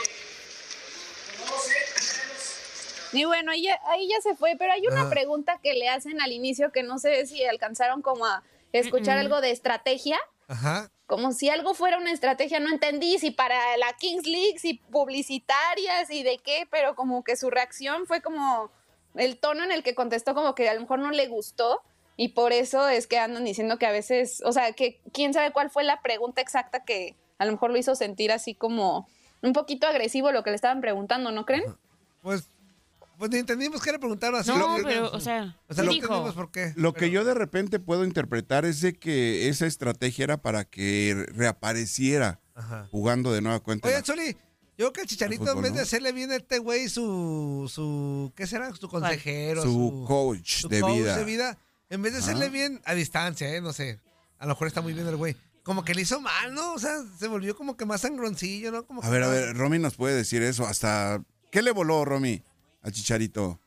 No sé. Y bueno, ahí ya, ahí ya se fue, pero hay una ah. pregunta que le hacen al inicio que no sé si alcanzaron como a escuchar uh-uh. algo de estrategia. Ajá. Como si algo fuera una estrategia, no entendí si para la Kings League, si publicitarias y de qué, pero como que su reacción fue como el tono en el que contestó como que a lo mejor no le gustó. Y por eso es que andan diciendo que a veces, o sea, que quién sabe cuál fue la pregunta exacta que a lo mejor lo hizo sentir así como un poquito agresivo lo que le estaban preguntando, ¿no creen? Pues, pues ni entendimos qué le preguntaron así. No, lo, pero, o sea, o sea lo, dijo. Por qué, lo pero... que yo de repente puedo interpretar es de que esa estrategia era para que reapareciera Ajá. jugando de nueva cuenta. Oye, Zuly, yo creo que el Chicharito, fútbol, en vez ¿no? de hacerle bien a este güey su, su, ¿qué será? Su consejero. Su, su coach su de coach vida. De vida En vez de hacerle ah. bien a distancia, ¿eh? No sé. A lo mejor está muy bien el güey. Como que le hizo mal, ¿no? O sea, se volvió como que más sangroncillo, ¿no? Como a que ver, más... a ver, Romy nos puede decir eso. Hasta... ¿Qué le voló, Romy, al Chicharito?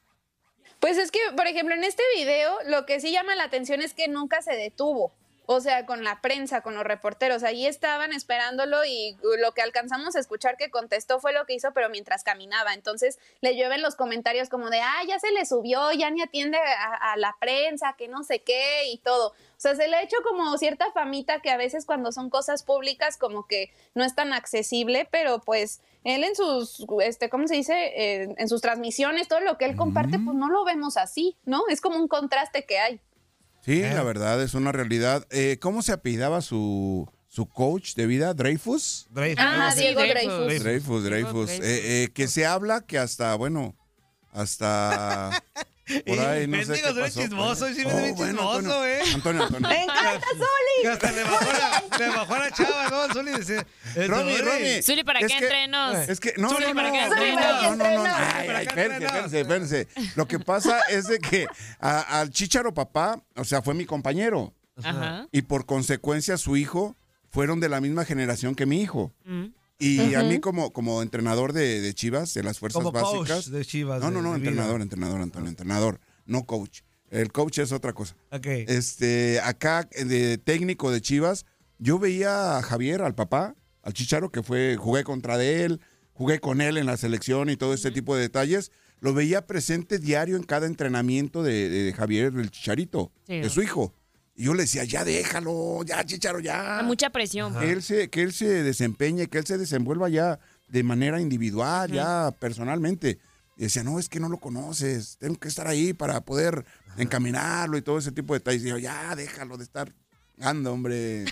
Pues es que, por ejemplo, en este video lo que sí llama la atención es que nunca se detuvo. O sea, con la prensa, con los reporteros. Ahí estaban esperándolo y lo que alcanzamos a escuchar que contestó fue lo que hizo, pero mientras caminaba. Entonces le llueven los comentarios como de, ah, ya se le subió, ya ni atiende a, a la prensa, que no sé qué y todo. O sea, se le ha hecho como cierta famita que a veces cuando son cosas públicas como que no es tan accesible, pero pues él en sus, este, ¿cómo se dice? Eh, en sus transmisiones, todo lo que él comparte, mm. pues no lo vemos así, ¿no? Es como un contraste que hay. Sí, la verdad, es una realidad. Eh, ¿Cómo se apellidaba su, su coach de vida? ¿Dreyfus? Dreyfus. Ah, Diego Dreyfus. Dreyfus, Dreyfus. Dreyfus. Eh, eh, que se habla que hasta, bueno, hasta... Por ahí, no sé qué pasó. Chismoso, sí, oh, bueno, chismoso, Antonio, eh. Antonio, Antonio. ¡Me encanta, Zuly! Que hasta le bajó, la, le bajó la chava, ¿no? Zuly decía... Romy, Romy. Zuly, ¿para qué entrenos? Es que... No, Zuly, no, no. Zuly, ¿para qué entrenos? No, no, no. Ay, ay, espérense, espérense, espérense. Lo que pasa es de que a, al Chícharo papá, o sea, fue mi compañero. Ajá. Y por consecuencia su hijo fueron de la misma generación que mi hijo. Mm. Y uh-huh. a mí como, como entrenador de, de Chivas, de las fuerzas como básicas. Coach de Chivas. No, no, no, entrenador, vida. entrenador, Antonio, entrenador, no coach. El coach es otra cosa. Okay. Este, acá de técnico de Chivas, yo veía a Javier, al papá, al Chicharo, que fue, jugué contra de él, jugué con él en la selección y todo este uh-huh. tipo de detalles. Lo veía presente diario en cada entrenamiento de, de Javier, el Chicharito, sí, de su hijo. Y yo le decía, ya déjalo, ya, Chicharo, ya. Mucha presión. Que él, se, que él se desempeñe, que él se desenvuelva ya de manera individual, ajá, ya personalmente. Y decía, no, es que no lo conoces, tengo que estar ahí para poder ajá. encaminarlo y todo ese tipo de detalles. Y yo, ya, déjalo de estar anda, hombre.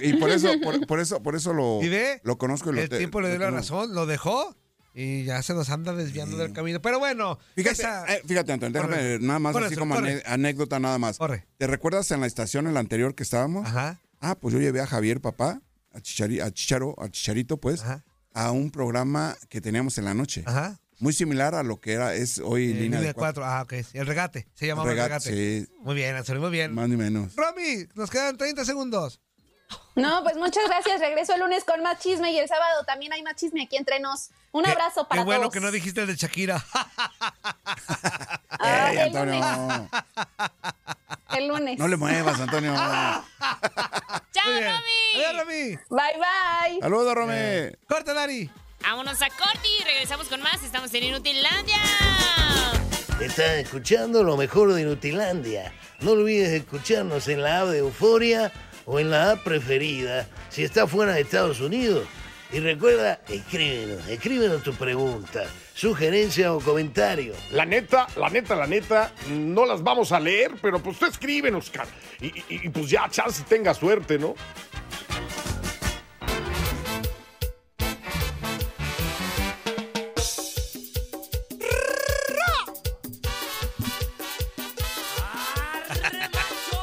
y, y por eso por, por eso, por eso lo, lo conozco. Y lo, el tiempo le dio la razón, lo dejó. Y ya se nos anda desviando sí. del camino. Pero bueno. Fíjate, esa... eh, fíjate Antonio, déjame corre. nada más, corre, así como corre. anécdota nada más. Corre. ¿Te recuerdas en la estación en la anterior que estábamos? Ajá. Ah, pues yo llevé a Javier, papá, a, Chichari, a Chicharo, a Chicharito, pues, ajá, a un programa que teníamos en la noche. Ajá. Muy similar a lo que era es hoy eh, Línea de Cuatro. Ah, ok. El regate. Se llamaba el regate. El regate. Sí. Muy bien, Antonio, muy bien. Más ni menos. Romy, nos quedan treinta segundos. No, pues muchas gracias. Regreso el lunes con más chisme y el sábado también hay más chisme aquí entre nos. Un abrazo para todos. Qué bueno que no dijiste el de Shakira. Ay, Antonio. El lunes. No le muevas, Antonio. ¡Chao, Romy! ¡Adiós, Romy! ¡Bye, bye! ¡Saludos, Romy! ¡Corta, Dari! ¡Vámonos a corte y regresamos con más! ¡Estamos en Inutilandia! Estás escuchando lo mejor de Inutilandia. No olvides escucharnos en la app de Euforia o en la app preferida si estás fuera de Estados Unidos. Y recuerda, escríbenos, escríbenos tu pregunta, sugerencia o comentario. La neta, la neta, la neta, no las vamos a leer, pero pues tú escríbenos, car. Y, y, y pues ya, chance tenga suerte, ¿no?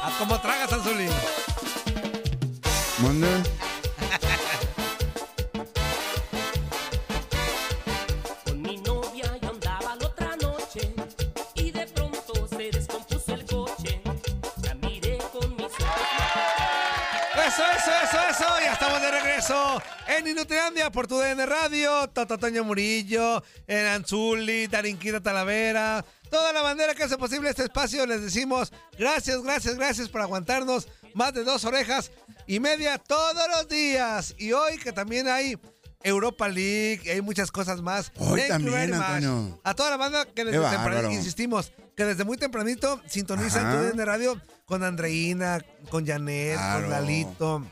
Ah, como tragas, Anzuli. ¿Mande? En Inutilandia por tu D N Radio, Toto Toño Murillo, en Anzuli, Darinka Talavera, toda la bandera que hace posible este espacio, les decimos gracias, gracias, gracias por aguantarnos más de dos orejas y media todos los días. Y hoy que también hay Europa League, hay muchas cosas más. Hoy también, Antonio. A toda la banda que desde temprano, insistimos, que desde muy tempranito sintonizan tu D N Radio con Andreina, con Janet, claro, con Lalito,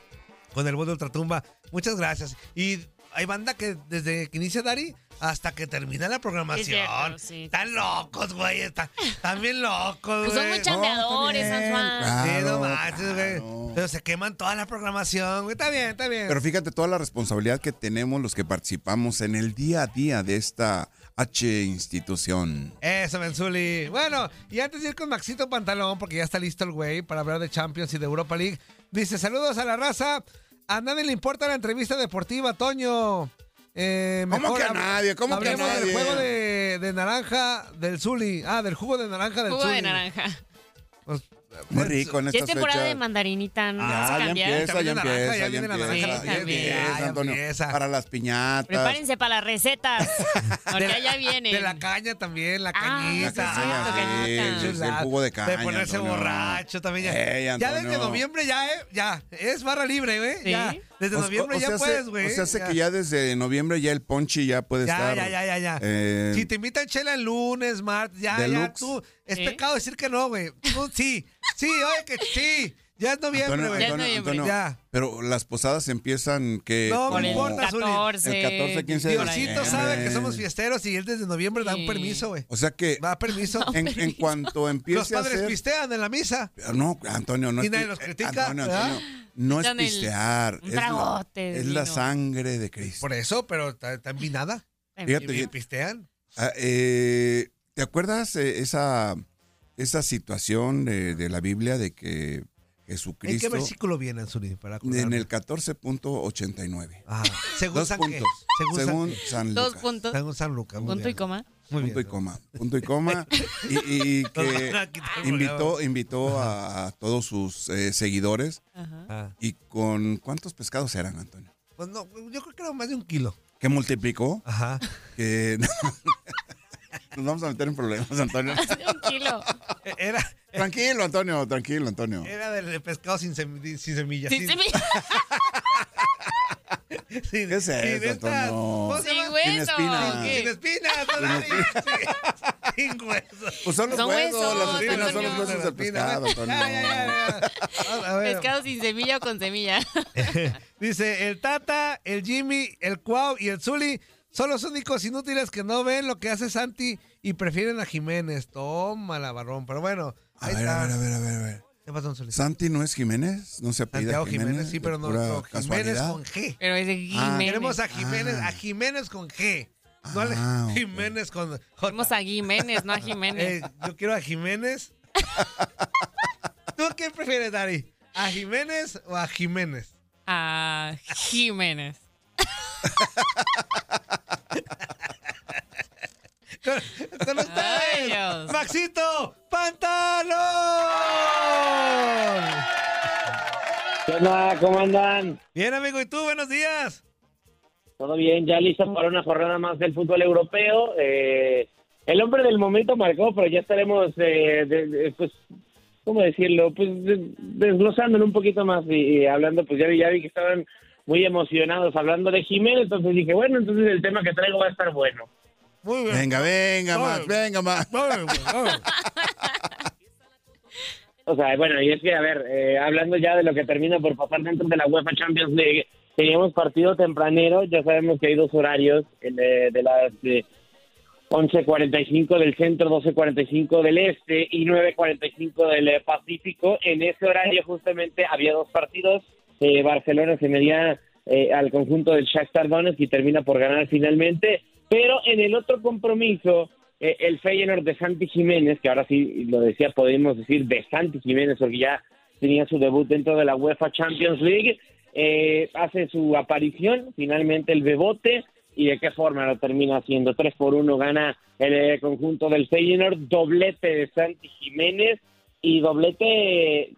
con el voz de Ultratumba. Muchas gracias. Y hay banda que desde que inicia Dari hasta que termina la programación. Cierto, sí. Están locos, güey. Están, están bien locos, pues güey. Son muy chambeadores, no, claro, sí, no manches, claro, güey. Pero se queman toda la programación, güey. Está bien, está bien. Pero fíjate toda la responsabilidad que tenemos los que participamos en el día a día de esta H institución. Eso, Benzuli. Bueno, y antes de ir con Maxito Pantalón, porque ya está listo el güey para hablar de Champions y de Europa League, dice, saludos a la raza. A nadie le importa la entrevista deportiva, Toño. Eh, ¿Cómo que a nadie? ¿Cómo que a nadie? Hablemos del juego de, de naranja del Zuly. Ah, del jugo de naranja del Zuly. Jugo de naranja. Pues, Muy rico en estas fechas. ¿Qué temporada de mandarinita? ¿No? Ah, ya empieza, ya empieza, ya viene la naranja. Ya empieza, Antonio. Para las piñatas. Prepárense para las recetas. Porque ya vienen. De la caña también, la cañita. Ah, sí, el jugo de caña. De ponerse borracho también. Ya desde noviembre ya, eh, ya. Es barra libre, güey. Ya. Desde noviembre ya puedes, güey. O sea, hace que ya desde noviembre ya el ponche ya puede estar. Ya, ya, ya, ya. Si te invitan chela el lunes, martes, ya, ya, tú... Es ¿Eh? pecado decir que no, güey. No, sí, sí, oye, que sí. Ya es noviembre, güey. Ya es noviembre. Antonio, ya. Pero las posadas empiezan que... No, no importa, Zuly. El catorce, quince de noviembre. Diosito sabe que somos fiesteros y él desde noviembre sí. da un permiso, güey. O sea que... Da permiso. En, en, en cuanto empiece a hacer... Los padres pistean en la misa. No, Antonio, no es... Y nadie los critica. Antonio, Antonio, no es pistear. Un tragote. Es la sangre de Cristo. Por eso, pero está envinada. Fíjate. Pistean. Eh... ¿Te acuerdas esa, esa situación de, de la Biblia de que Jesucristo... ¿En qué versículo viene, Zuly? En el catorce punto ochenta y nueve. Ah, según Dos San puntos. Según, según San, San Lucas. Dos puntos. Según San Lucas. Punto y coma. Muy punto bien, y coma. Punto y coma. Y, y que invitó, invitó a, a todos sus eh, seguidores. Ajá. ¿Y con cuántos pescados eran, Antonio? Pues no, yo creo que era más de un kilo. ¿Que multiplicó? Ajá. Que... Nos vamos a meter en problemas, Antonio. Tranquilo. Era, tranquilo, Antonio, tranquilo, Antonio. Era del pescado sin, sem sin semillas. Sin, sin semillas. Sin, ¿Qué es eso, Antonio? Sin, sin hueso. Sin espinas. Sin hueso. Pues son los son huesos, huesos, las espinas, son los huesos del pescado, Antonio. Ya, ya, ya. A ver. Pescado sin semilla o con semilla. Dice, el Tata, el Jimmy, el Cuau y el Zuly son los únicos inútiles que no ven lo que hace Santi y prefieren a Jiménez. Tómala, varón. Pero bueno, ahí a ver, está. A ver, a ver, a ver, a ver. ¿Qué pasó, Zuly? ¿Santi no es Jiménez? ¿No se apellida Jiménez? Jiménez? Sí, pero no, no Jiménez con G. Pero es Jiménez. Ah, queremos a Jiménez, ah. a Jiménez con G. No ah, a Jiménez okay. con J. Queremos a Jiménez, no a Jiménez. Eh, yo quiero a Jiménez. ¿Tú qué prefieres, Dari? ¿A Jiménez o a Jiménez? A Jiménez. Con, con ustedes, ay, Maxito Pantalón. ¿Qué onda? ¿Cómo andan? Bien, amigo, ¿y tú? Buenos días. Todo bien, ya listo para una jornada más del fútbol europeo. Eh, el hombre del momento marcó, pero ya estaremos, eh, de, de, pues, ¿cómo decirlo? Pues de, desglosándolo un poquito más y, y hablando, pues ya, ya vi que estaban muy emocionados hablando de Jiménez, entonces dije, bueno, entonces el tema que traigo va a estar bueno. Muy bien. Venga, venga, no, más, venga, más. No, no, no. O sea, bueno, y es que, a ver, eh, hablando ya de lo que termina por pasar dentro de la UEFA Champions League, teníamos partido tempranero, ya sabemos que hay dos horarios, el de, de las de once cuarenta y cinco del centro, doce cuarenta y cinco del este y nueve cuarenta y cinco del Pacífico. En ese horario justamente había dos partidos. Eh, Barcelona se medía eh, al conjunto del Shakhtar Donetsk y termina por ganar finalmente, pero en el otro compromiso, eh, el Feyenoord de Santi Giménez, que ahora sí lo decía, podemos decir de Santi Giménez, porque ya tenía su debut dentro de la UEFA Champions League, eh, hace su aparición, finalmente el bebote, y de qué forma lo termina haciendo, tres por uno gana el eh, conjunto del Feyenoord, doblete de Santi Giménez, y doblete,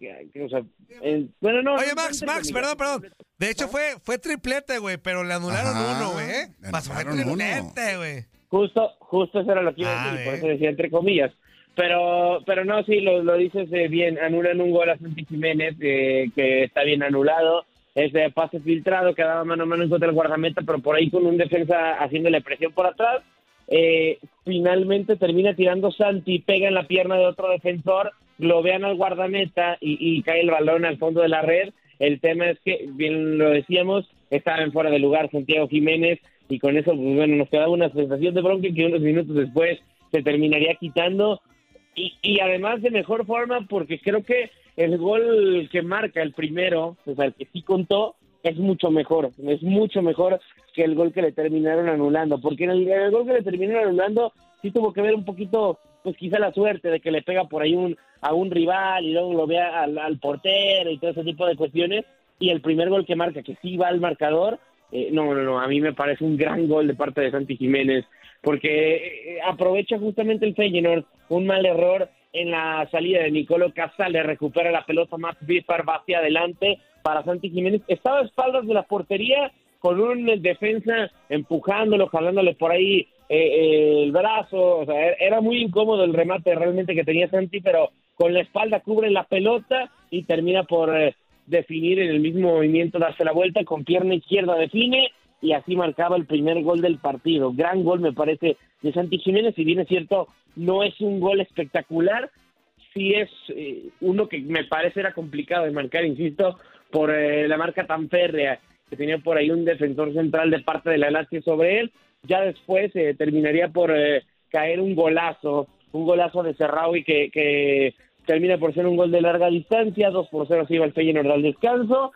o sea, eh, bueno, no. Oye, Max, Max, perdón, perdón. De hecho fue fue triplete, güey, pero le anularon Ajá, uno, güey. Pasó fue triplete, güey. Justo, justo eso era lo que iba a decir, ah, por eso decía entre comillas. Pero, pero no, sí, lo, lo dices eh, bien, anulan un gol a Santi Giménez, eh, que está bien anulado, ese pase filtrado que daba mano a mano en contra del guardameta, pero por ahí con un defensa haciéndole presión por atrás, eh, finalmente termina tirando Santi, pega en la pierna de otro defensor, globean al guardameta y, y cae el balón al fondo de la red. El tema es que, bien lo decíamos, estaba en fuera de lugar Santiago Jiménez y con eso, pues bueno, nos quedaba una sensación de bronca que unos minutos después se terminaría quitando y, y además de mejor forma, porque creo que el gol que marca el primero, o sea, el que sí contó, es mucho mejor, es mucho mejor que el gol que le terminaron anulando, porque en el, en el gol que le terminaron anulando sí tuvo que ver un poquito, pues quizá la suerte de que le pega por ahí un a un rival y luego lo vea al, al portero y todo ese tipo de cuestiones, y el primer gol que marca, que sí va al marcador, eh, no, no, no, a mí me parece un gran gol de parte de Santi Giménez, porque eh, aprovecha justamente el Feyenoord, un mal error en la salida de Nicolò Casale, recupera la pelota Matt Biffar, va hacia adelante para Santi Giménez, estaba a espaldas de la portería con un defensa empujándolo, jalándole por ahí eh, eh, el brazo, o sea, era muy incómodo el remate realmente que tenía Santi, pero con la espalda cubre la pelota y termina por eh, definir en el mismo movimiento, darse la vuelta, con pierna izquierda define, y así marcaba el primer gol del partido. Gran gol, me parece, de Santi Giménez. Si bien es cierto, no es un gol espectacular, sí es eh, uno que me parece era complicado de marcar, insisto, por eh, la marca tan férrea que tenía por ahí un defensor central de parte de la Lazio sobre él. Ya después eh, terminaría por eh, caer un golazo, un golazo de Sarraoui que, que termina por ser un gol de larga distancia. Dos por cero se iba el Feyenoord al descanso.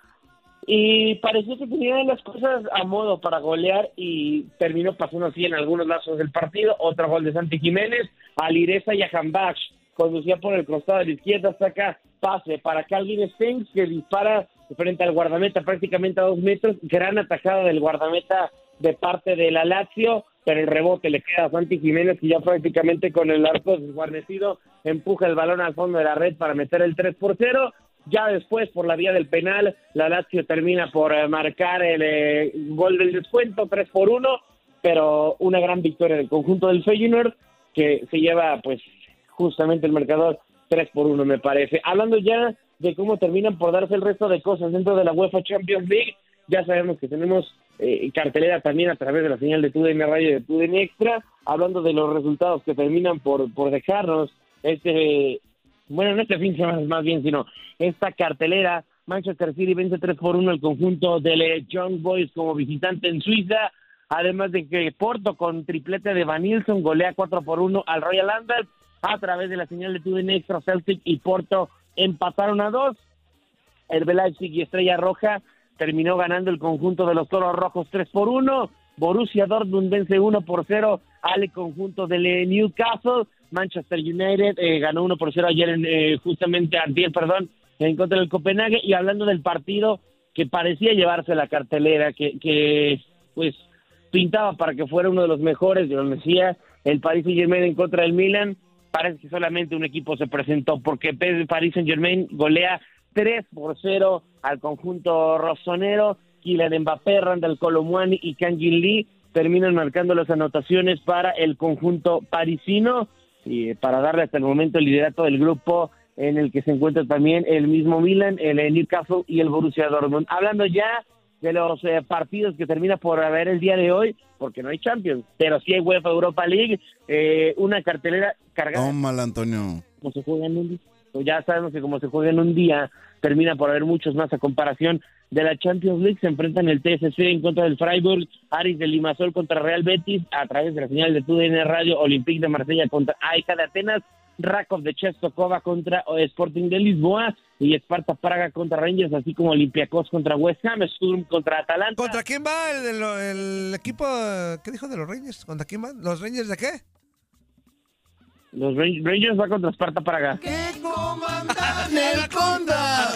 Y pareció que tenían las cosas a modo para golear y terminó pasando así en algunos lazos del partido. Otro gol de Santi Giménez, Alireza Yahanbash conducía por el costado de la izquierda, saca pase para Calvin Stengs que dispara frente al guardameta prácticamente a dos metros. Gran atacada del guardameta de parte de la Lazio, pero el rebote le queda a Santi Giménez que ya prácticamente con el arco desguarnecido empuja el balón al fondo de la red para meter el tres por cero. Ya después, por la vía del penal, la Lazio termina por eh, marcar el eh, gol del descuento, tres por uno, pero una gran victoria del conjunto del Feyenoord, que se lleva pues justamente el marcador tres por uno, me parece. Hablando ya de cómo terminan por darse el resto de cosas dentro de la UEFA Champions League, ya sabemos que tenemos eh, cartelera también a través de la señal de T U D N Radio y de T U D N Extra, hablando de los resultados que terminan por, por dejarnos este... Eh, Bueno, no este fin de semana más bien, sino esta cartelera. Manchester City vence tres por uno el conjunto del Young Boys como visitante en Suiza. Además de que Porto con triplete de Van Nilsson golea cuatro por uno al Royal Antwerp. A través de la señal de T U D N Extra, Celtic y Porto empataron a dos. Hertha Leipzig y Estrella Roja terminó ganando el conjunto de los Toros Rojos tres por uno. Borussia Dortmund vence uno por cero al conjunto del Newcastle. Manchester United eh, ganó uno por cero ayer en, eh, justamente antier, perdón, en contra del Copenhague. Y hablando del partido que parecía llevarse la cartelera, que, que pues pintaba para que fuera uno de los mejores, yo lo decía, el Paris Saint-Germain en contra del Milan, parece que solamente un equipo se presentó, porque Paris Saint-Germain golea tres por cero al conjunto rossonero. Kylian Mbappé, Randal Kolo Muani y Kang Jin Lee terminan marcando las anotaciones para el conjunto parisino, y para darle hasta el momento el liderato del grupo en el que se encuentra también el mismo Milan, el Newcastle y el Borussia Dortmund. Hablando ya de los eh, partidos que termina por haber el día de hoy, porque no hay Champions, pero sí hay UEFA Europa League, eh, una cartelera cargada. Tómala, Antonio. Como se juega en un día, ya sabemos que como se juega en un día, termina por haber muchos más a comparación de la Champions League. Se enfrentan el T S C en contra del Freiburg, Aris de Limassol contra Real Betis, a través de la señal de T U D N Radio, Olympique de Marsella contra A E K de Atenas, Rakov de Chestokova contra Sporting de Lisboa y Sparta Praga contra Rangers, así como Olympiacos contra West Ham, Sturm contra Atalanta. ¿Contra quién va el, el, el equipo? ¿Qué dijo de los Rangers? ¿Contra quién van? ¿Los Rangers de qué? Los Rangers va contra Sparta Praga. ¡Que comandan el condado!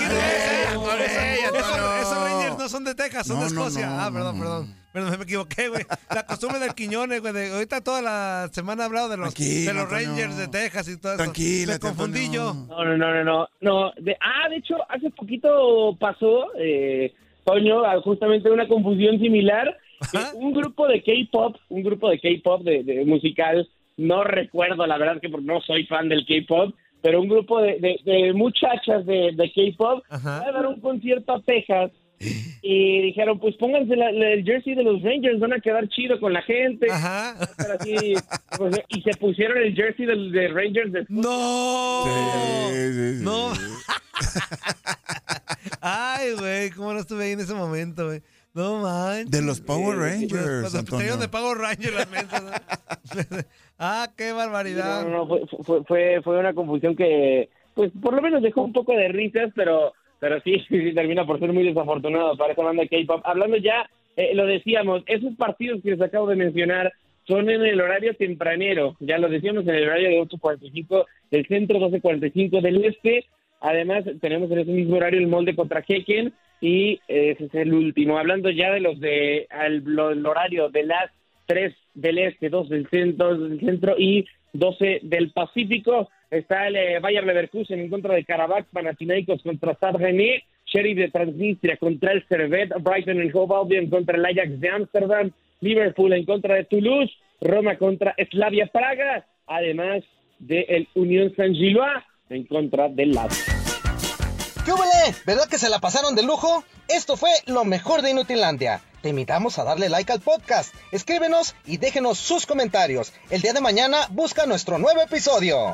Esos Rangers no son de Texas, son no, de Escocia. No, no, ah, perdón, no, perdón. No. Perdón, me equivoqué, güey. La costumbre del Quiñones, güey. De, ahorita toda la semana he hablado de los, de los Rangers de Texas y todo eso. Tranquila, me confundí yo. No, no, no, no. no, no de, ah, de hecho, hace poquito pasó, eh, Toño, justamente una confusión similar. ¿Ah? Un grupo de K-pop, un grupo de K-pop de, de musical. No recuerdo, la verdad, que no soy fan del K-pop, pero un grupo de, de, de muchachas de, de K-pop va a dar un concierto a Texas y dijeron, pues pónganse la, la, el jersey de los Rangers, van a quedar chido con la gente. Ajá. Así, pues, y se pusieron el jersey de, de Rangers de... ¡No! Sí, sí, sí. ¡No! Ay, güey, cómo no estuve ahí en ese momento, güey. No manches. De los Power Rangers. Los eh, de Power Rangers, las mensas. ¿No? Ah, qué barbaridad. No, no, no, fue, fue, fue, fue una confusión que, pues, por lo menos dejó un poco de risas, pero, pero sí, sí termina por ser muy desafortunado para esa banda de K-pop. Hablando ya, eh, lo decíamos, esos partidos que les acabo de mencionar son en el horario tempranero. Ya lo decíamos, en el horario de ocho cuarenta y cinco del centro, doce cuarenta y cinco del este. Además, tenemos en ese mismo horario el Molde contra Hecken. Y ese es el último. Hablando ya de los de al, lo, el horario de las tres del este, dos del centro, dos del centro y doce del Pacífico, está el eh, Bayer Leverkusen en contra de Karabakh, Panathinaikos contra Stade, Sheriff de Transnistria contra el Servette, Brighton en Hove Albion contra el Ajax de Ámsterdam, Liverpool en contra de Toulouse, Roma contra Slavia Praga, además del de Unión Saint-Gilloise en contra del Lazio. ¡Qué huele! ¿Verdad que se la pasaron de lujo? Esto fue lo mejor de Inutilandia. Te invitamos a darle like al podcast, escríbenos y déjenos sus comentarios. El día de mañana busca nuestro nuevo episodio.